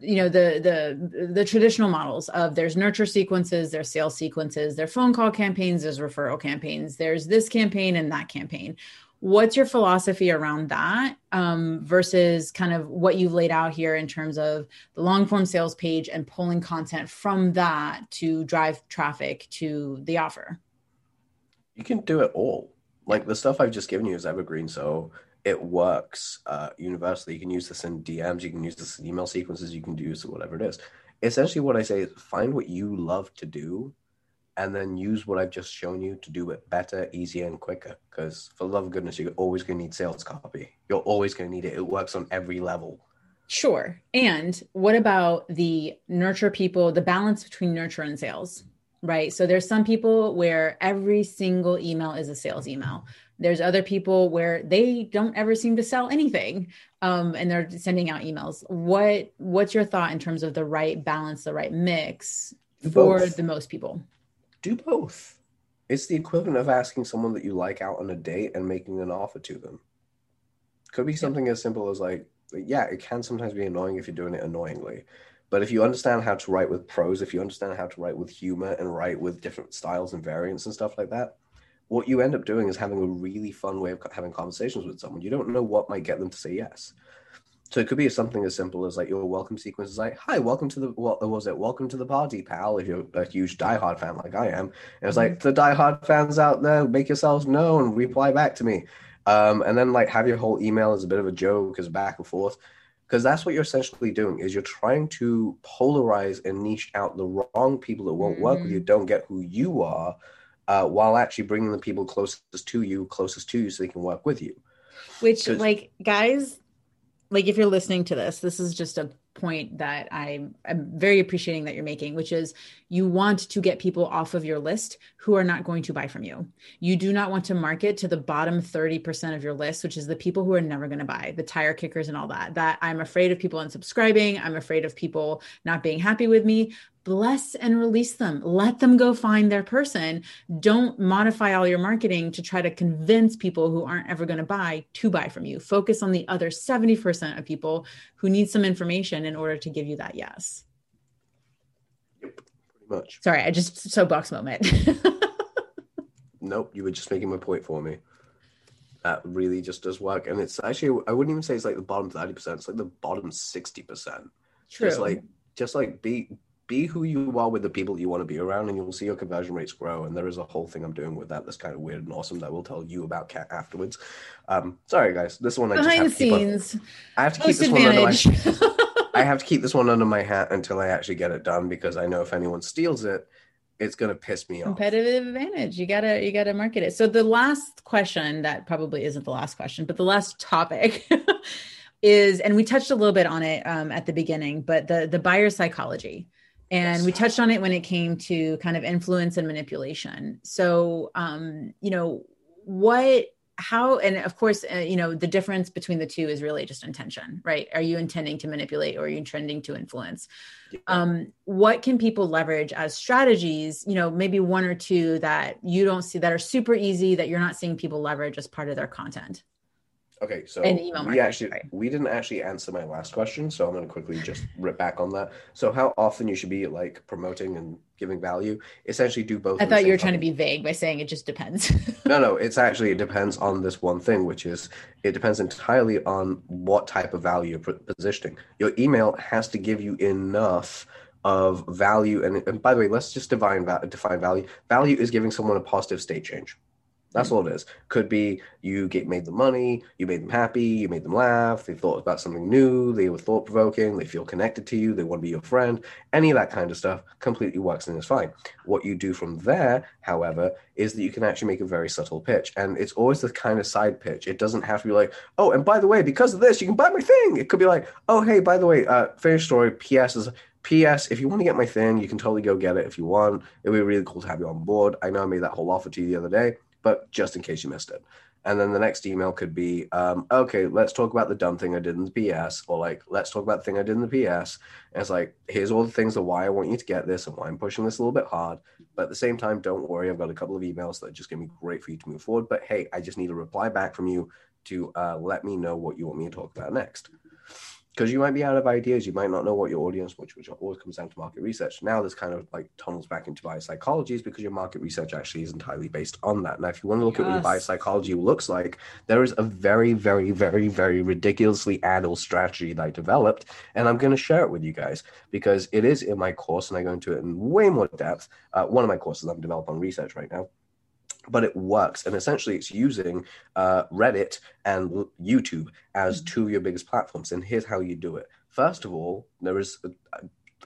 you know, the, the, the traditional models of there's nurture sequences, there's sales sequences, there's phone call campaigns, there's referral campaigns, there's this campaign and that campaign. What's your philosophy around that um, versus kind of what you laid out here in terms of the long form sales page and pulling content from that to drive traffic to the offer? You can do it all. Like the stuff I've just given you is evergreen. So it works uh, universally. You can use this in D Ms, you can use this in email sequences, you can use whatever it is. Essentially what I say is find what you love to do and then use what I've just shown you to do it better, easier, and quicker. Because for the love of goodness, you're always going to need sales copy. You're always going to need it. It works on every level. Sure. And what about the nurture people, the balance between nurture and sales, right? So there's some people where every single email is a sales email. There's other people where they don't ever seem to sell anything um, and they're sending out emails. What What's your thought in terms of the right balance, the right mix Do for both. The most people. Do both. It's the equivalent of asking someone that you like out on a date and making an offer to them. Could be something yeah. as simple as like, yeah, it can sometimes be annoying if you're doing it annoyingly. But if you understand how to write with prose, if you understand how to write with humor and write with different styles and variants and stuff like that, what you end up doing is having a really fun way of having conversations with someone. You don't know what might get them to say yes. So it could be something as simple as like your welcome sequence is like, hi, welcome to the, what was it? Welcome to the party, pal. If you're a huge diehard fan like I am. It was like, the diehard fans out there, make yourselves known, reply back to me. Um, and then like have your whole email as a bit of a joke as back and forth. Because that's what you're essentially doing is you're trying to polarize and niche out the wrong people that won't mm-hmm. work with you, don't get who you are, uh, while actually bringing the people closest to you, closest to you so they can work with you. Which like guys, like if you're listening to this, this is just a point that I'm, I'm very appreciating that you're making, which is you want to get people off of your list who are not going to buy from you. You do not want to market to the bottom thirty percent of your list, which is the people who are never going to buy, the tire kickers and all that, that I'm afraid of people unsubscribing. I'm afraid of people not being happy with me. Bless and release them. Let them go find their person. Don't modify all your marketing to try to convince people who aren't ever going to buy to buy from you. Focus on the other seventy percent of people who need some information in order to give you that yes. Yep, pretty much. Sorry, I just soapbox moment. Nope, you were just making my point for me. That really just does work. And it's actually, I wouldn't even say it's like the bottom thirty percent. It's like the bottom sixty percent. True. Just like, just like be... Be who you are with the people you want to be around, and you'll see your conversion rates grow. And there is a whole thing I'm doing with that that's kind of weird and awesome that we'll tell you about Kat afterwards. Um, sorry, guys. This one I just Behind have to keep scenes. On. I have to Most keep this advantage. one under my I have to keep this one under my hat until I actually get it done, because I know if anyone steals it, it's going to piss me off. Competitive advantage. You gotta, you gotta market it. So the last question, that probably isn't the last question, but the last topic is, and we touched a little bit on it um, at the beginning, but the the buyer psychology. And we touched on it when it came to kind of influence and manipulation. So, um, you know, what, how, and of course, uh, you know, the difference between the two is really just intention, right? Are you intending to manipulate, or are you intending to influence? Yeah. Um, what can people leverage as strategies, you know, maybe one or two that you don't see that are super easy that you're not seeing people leverage as part of their content? Okay, so we actually we didn't actually answer my last question, so I'm going to quickly just rip back on that. So how often you should be like promoting and giving value? Essentially, do both. I thought you were trying to be vague by saying it just depends. No, no, it's actually it depends on this one thing, which is it depends entirely on what type of value you're positioning. Your email has to give you enough of value, and, and by the way, let's just define define value. Value is giving someone a positive state change. That's all it is. Could be you get made the money, you made them happy, you made them laugh, they thought about something new, they were thought-provoking, they feel connected to you, they want to be your friend, any of that kind of stuff completely works and is fine. What you do from there, however, is that you can actually make a very subtle pitch, and it's always the kind of side pitch. It doesn't have to be like, oh, and by the way, because of this, you can buy my thing. It could be like, oh, hey, by the way, uh, finish story, P S is... P S If you want to get my thing, you can totally go get it if you want. It would be really cool to have you on board. I know I made that whole offer to you the other day, but just in case you missed it. And then the next email could be, um, okay, let's talk about the dumb thing I did in the P S, or like, let's talk about the thing I did in the P S. And it's like, here's all the things of why I want you to get this and why I'm pushing this a little bit hard. But at the same time, don't worry, I've got a couple of emails that are just going to be great for you to move forward. But hey, I just need a reply back from you to uh, let me know what you want me to talk about next. Because you might be out of ideas, you might not know what your audience, which, which always comes down to market research. Now this kind of like tunnels back into buyer psychology is because your market research actually is entirely based on that. Now, if you want to look yes. at what your buyer psychology looks like, there is a very, very, very, very ridiculously adult strategy that I developed, and I'm going to share it with you guys because it is in my course, and I go into it in way more depth. Uh, one of my courses I'm developing on research right now. But it works, and essentially it's using uh, Reddit and YouTube as two of your biggest platforms, and here's how you do it. First of all, there is, a,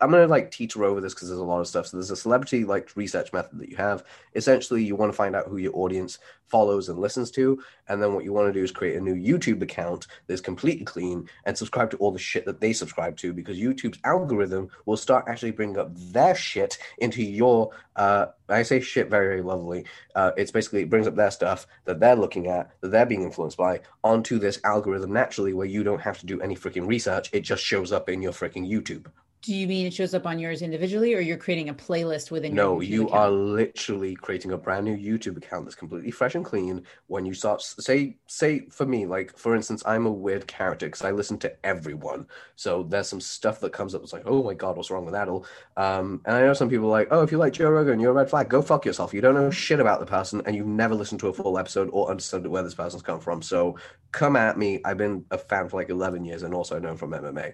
I'm going to like teeter over this because there's a lot of stuff, so there's a celebrity like research method that you have. Essentially, you want to find out who your audience follows and listens to, and then what you want to do is create a new YouTube account that's completely clean and subscribe to all the shit that they subscribe to, because YouTube's algorithm will start actually bringing up their shit into your uh I say shit very, very lovely. Uh, it's basically, it brings up their stuff that they're looking at, that they're being influenced by, onto this algorithm naturally, where you don't have to do any freaking research. It just shows up in your freaking YouTube. Do you mean it shows up on yours individually, or you're creating a playlist within no, your YouTube you account? Are literally creating a brand new YouTube account that's completely fresh and clean. When you start, say, say for me, like, for instance, I'm a weird character because I listen to everyone. So there's some stuff that comes up that's like, oh my God, what's wrong with Adele? Um, and I know some people are like, oh, if you like Joe Rogan, you're a red flag. Go fuck yourself. You don't know shit about the person, and you've never listened to a full episode or understood where this person's come from. So come at me. I've been a fan for like eleven years and also known from M M A.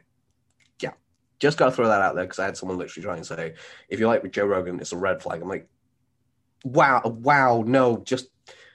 Yeah. Just got to throw that out there because I had someone literally try and say, if you like Joe Rogan, it's a red flag. I'm like, wow, wow, no, just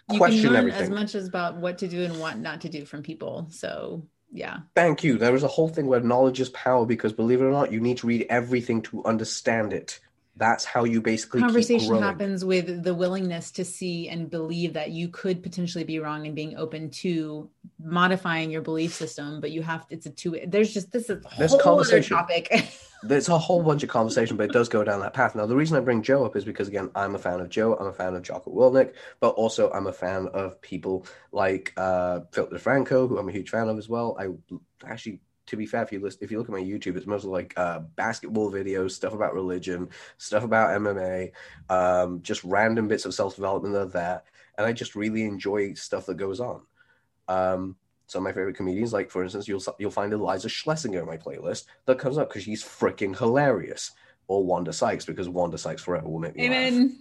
you question can learn everything. As much as about what to do and what not to do from people. So, yeah. Thank you. There is a whole thing where knowledge is power because, believe it or not, you need to read everything to understand it. That's how you basically conversation keep growing. Happens with the willingness to see and believe that you could potentially be wrong and being open to modifying your belief system, but you have to, it's a two, there's just, this is a whole conversation. Other topic. There's a whole bunch of conversation, but it does go down that path. Now, the reason I bring Joe up is because, again, I'm a fan of Joe. I'm a fan of Jocko Willink, but also I'm a fan of people like uh, Philip DeFranco, who I'm a huge fan of as well. I actually... To be fair, if you list, if you look at my YouTube, it's mostly like uh, basketball videos, stuff about religion, stuff about M M A, um, just random bits of self-development that are there. And I just really enjoy stuff that goes on. Um, some of my favorite comedians, like, for instance, you'll you'll find Iliza Shlesinger in my playlist that comes up because she's freaking hilarious. Or Wanda Sykes, because Wanda Sykes forever will make me Amen. Laugh.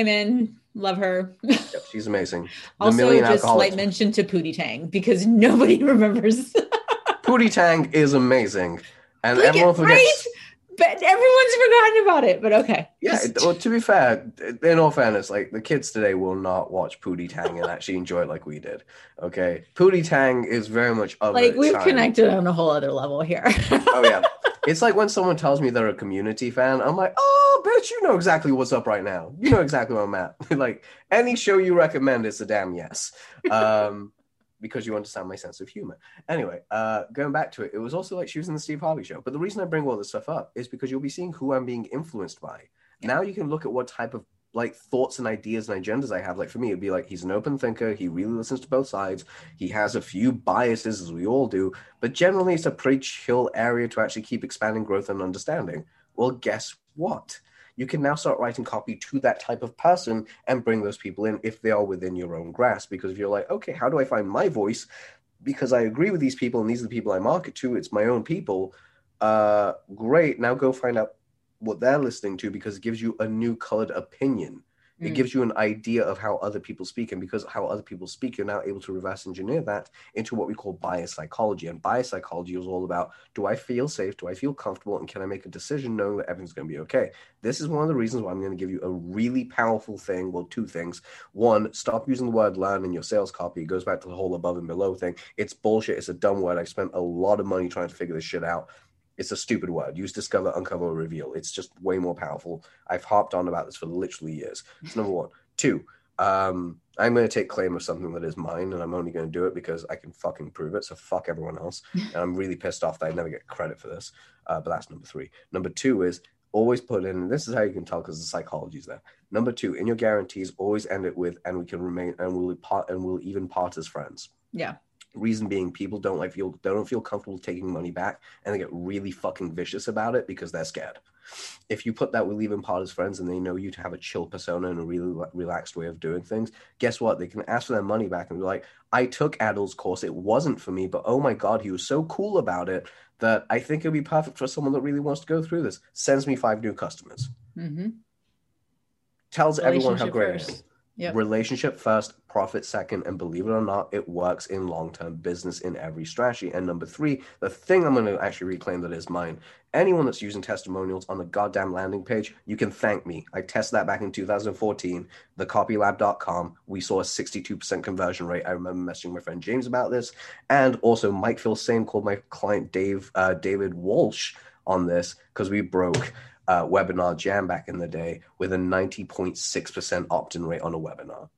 Amen. Love her. Yep, she's amazing. Also, just slight mention to Pootie Tang, because nobody remembers... Pootie Tang is amazing, and like everyone forgets. Right? But everyone's forgotten about it. But okay. Yeah. Just... Well, to be fair, in all fairness, like the kids today will not watch Pootie Tang and actually enjoy it like we did. Okay, Pootie Tang is very much of like we've time. Connected on a whole other level here. Oh yeah, it's like when someone tells me they're a Community fan, I'm like, oh, bitch, you know exactly what's up right now. You know exactly where I'm at. Like any show you recommend, it's a damn yes. Um. Because you understand my sense of humor. Anyway, uh, going back to it, it was also like she was in the Steve Harvey show. But the reason I bring all this stuff up is because you'll be seeing who I'm being influenced by. Yeah. Now you can look at what type of like thoughts and ideas and agendas I have. Like for me, it'd be like, he's an open thinker. He really listens to both sides. He has a few biases as we all do, but generally it's a pretty chill area to actually keep expanding growth and understanding. Well, guess what? You can now start writing copy to that type of person and bring those people in if they are within your own grasp. Because if you're like, okay, how do I find my voice? Because I agree with these people and these are the people I market to. It's my own people. Uh, great. Now go find out what they're listening to because it gives you a new colored opinion. Mm. It gives you an idea of how other people speak. And because how other people speak, you're now able to reverse engineer that into what we call bias psychology. And bias psychology is all about, do I feel safe? Do I feel comfortable? And can I make a decision knowing that everything's going to be okay? This is one of the reasons why I'm going to give you a really powerful thing. Well, two things. One, stop using the word learn in your sales copy. It goes back to the whole above and below thing. It's bullshit. It's a dumb word. I've spent a lot of money trying to figure this shit out. It's a stupid word. Use discover, uncover, or reveal. It's just way more powerful. I've harped on about this for literally years. It's number one. Two, um, I'm going to take claim of something that is mine, and I'm only going to do it because I can fucking prove it, so fuck everyone else. And I'm really pissed off that I never get credit for this, uh, but that's number three. Number two is always put in, and this is how you can tell because the psychology is there. Number two, in your guarantees, always end it with, and we can remain, and we'll part, and we'll even part as friends. Yeah. Reason being, people don't like feel don't feel comfortable taking money back, and they get really fucking vicious about it because they're scared. If you put that with leaving part as friends, and they know you to have a chill persona and a really relaxed way of doing things, guess what? They can ask for their money back and be like, "I took Adele's course; it wasn't for me, but oh my god, he was so cool about it that I think it'd be perfect for someone that really wants to go through this." Sends me five new customers. Mm-hmm. Tells everyone how great it is. Yep. Relationship first, profit second, and believe it or not, it works in long-term business in every strategy. And number three, the thing I'm going to actually reclaim that is mine, anyone that's using testimonials on the goddamn landing page, you can thank me. I tested that back in two thousand fourteen, the copy lab dot com. We saw a sixty-two percent conversion rate. I remember messaging my friend James about this. And also Mike Phil Same called my client Dave uh, David Walsh on this because we broke Uh, webinar jam back in the day with a ninety point six percent opt-in rate on a webinar.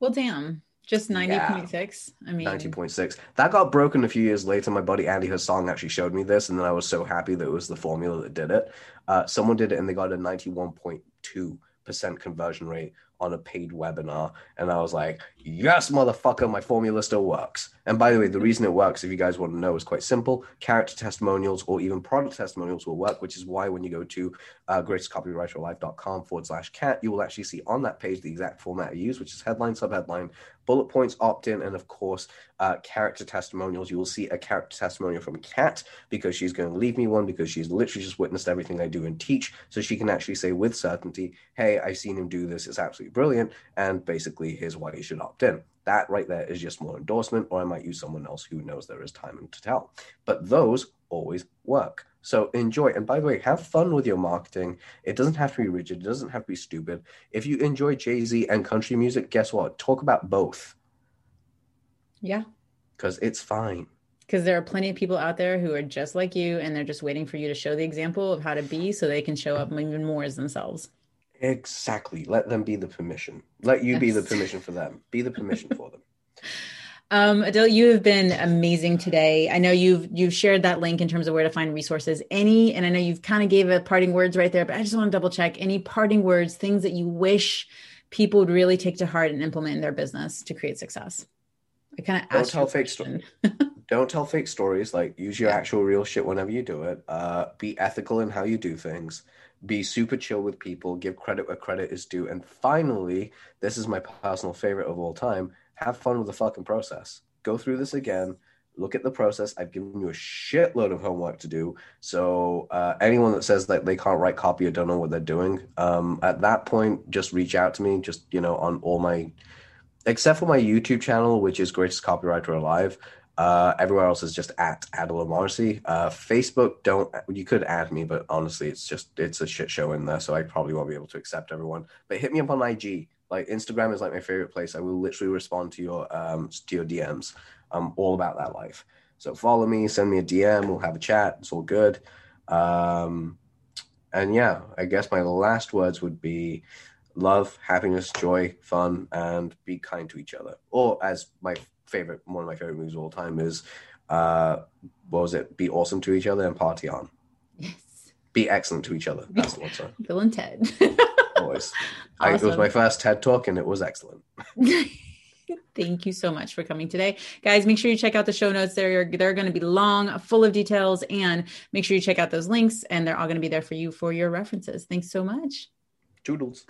Well, damn, just ninety point six. Yeah. I mean, ninety point six. That got broken a few years later. My buddy Andy Hirstong actually showed me this, and then I was so happy that it was the formula that did it. Uh, someone did it, and they got a ninety-one point two percent conversion rate on a paid webinar. And I was like, yes, motherfucker, my formula still works. And by the way, the reason it works, if you guys want to know, is quite simple. Character testimonials or even product testimonials will work, which is why when you go to uh, greatest copywriter life dot com forward slash cat, you will actually see on that page the exact format I use, which is headline, subheadline, bullet points, opt-in, and of course, uh, character testimonials. You will see a character testimonial from Kat because she's going to leave me one because she's literally just witnessed everything I do and teach. So she can actually say with certainty, hey, I've seen him do this. It's absolutely brilliant. And basically, here's why you should opt in. That right there is just more endorsement, or I might use someone else who knows there is time to tell. But those always work. So enjoy. And by the way, have fun with your marketing. It doesn't have to be rigid. It doesn't have to be stupid. If you enjoy Jay-Z and country music, guess what? Talk about both. Yeah. Because it's fine. Because there are plenty of people out there who are just like you, and they're just waiting for you to show the example of how to be so they can show up even more as themselves. Exactly. Let them be the permission. Let you yes. be the permission for them. Be the permission for them. Um, Adele, you have been amazing today. I know you've you've shared that link in terms of where to find resources. Any, and I know you've kind of gave a parting words right there, but I just want to double check. Any parting words, things that you wish people would really take to heart and implement in their business to create success? I kind of asked you a question. Don't tell fake stories. Like, use your yeah. actual real shit whenever you do it. Uh, be ethical in how you do things. Be super chill with people. Give credit where credit is due. And finally, this is my personal favorite of all time. Have fun with the fucking process. Go through this again. Look at the process. I've given you a shitload of homework to do. So uh, anyone that says that they can't write copy or don't know what they're doing, um, at that point, just reach out to me. Just, you know, on all my, except for my YouTube channel, which is Greatest Copywriter Alive. Uh, everywhere else is just at Adele Marcy. Uh, Facebook, don't, you could add me, but honestly, it's just, it's a shit show in there. So I probably won't be able to accept everyone, but hit me up on I G. Like, Instagram is like my favorite place. I will literally respond to your um, to your D Ms. I'm all about that life. So follow me, send me a D M, we'll have a chat. It's all good. Um, and yeah, I guess my last words would be love, happiness, joy, fun, and be kind to each other. Or as my favorite, one of my favorite movies of all time is, uh, what was it? Be awesome to each other and party on. Yes. Be excellent to each other. That's the one. Sorry. Bill and Ted. Always. Awesome. I, it was my first TED Talk and it was excellent. Thank you so much for coming today. Guys, make sure you check out the show notes. They're, they're going to be long, full of details, and make sure you check out those links, and they're all going to be there for you for your references. Thanks so much. Toodles.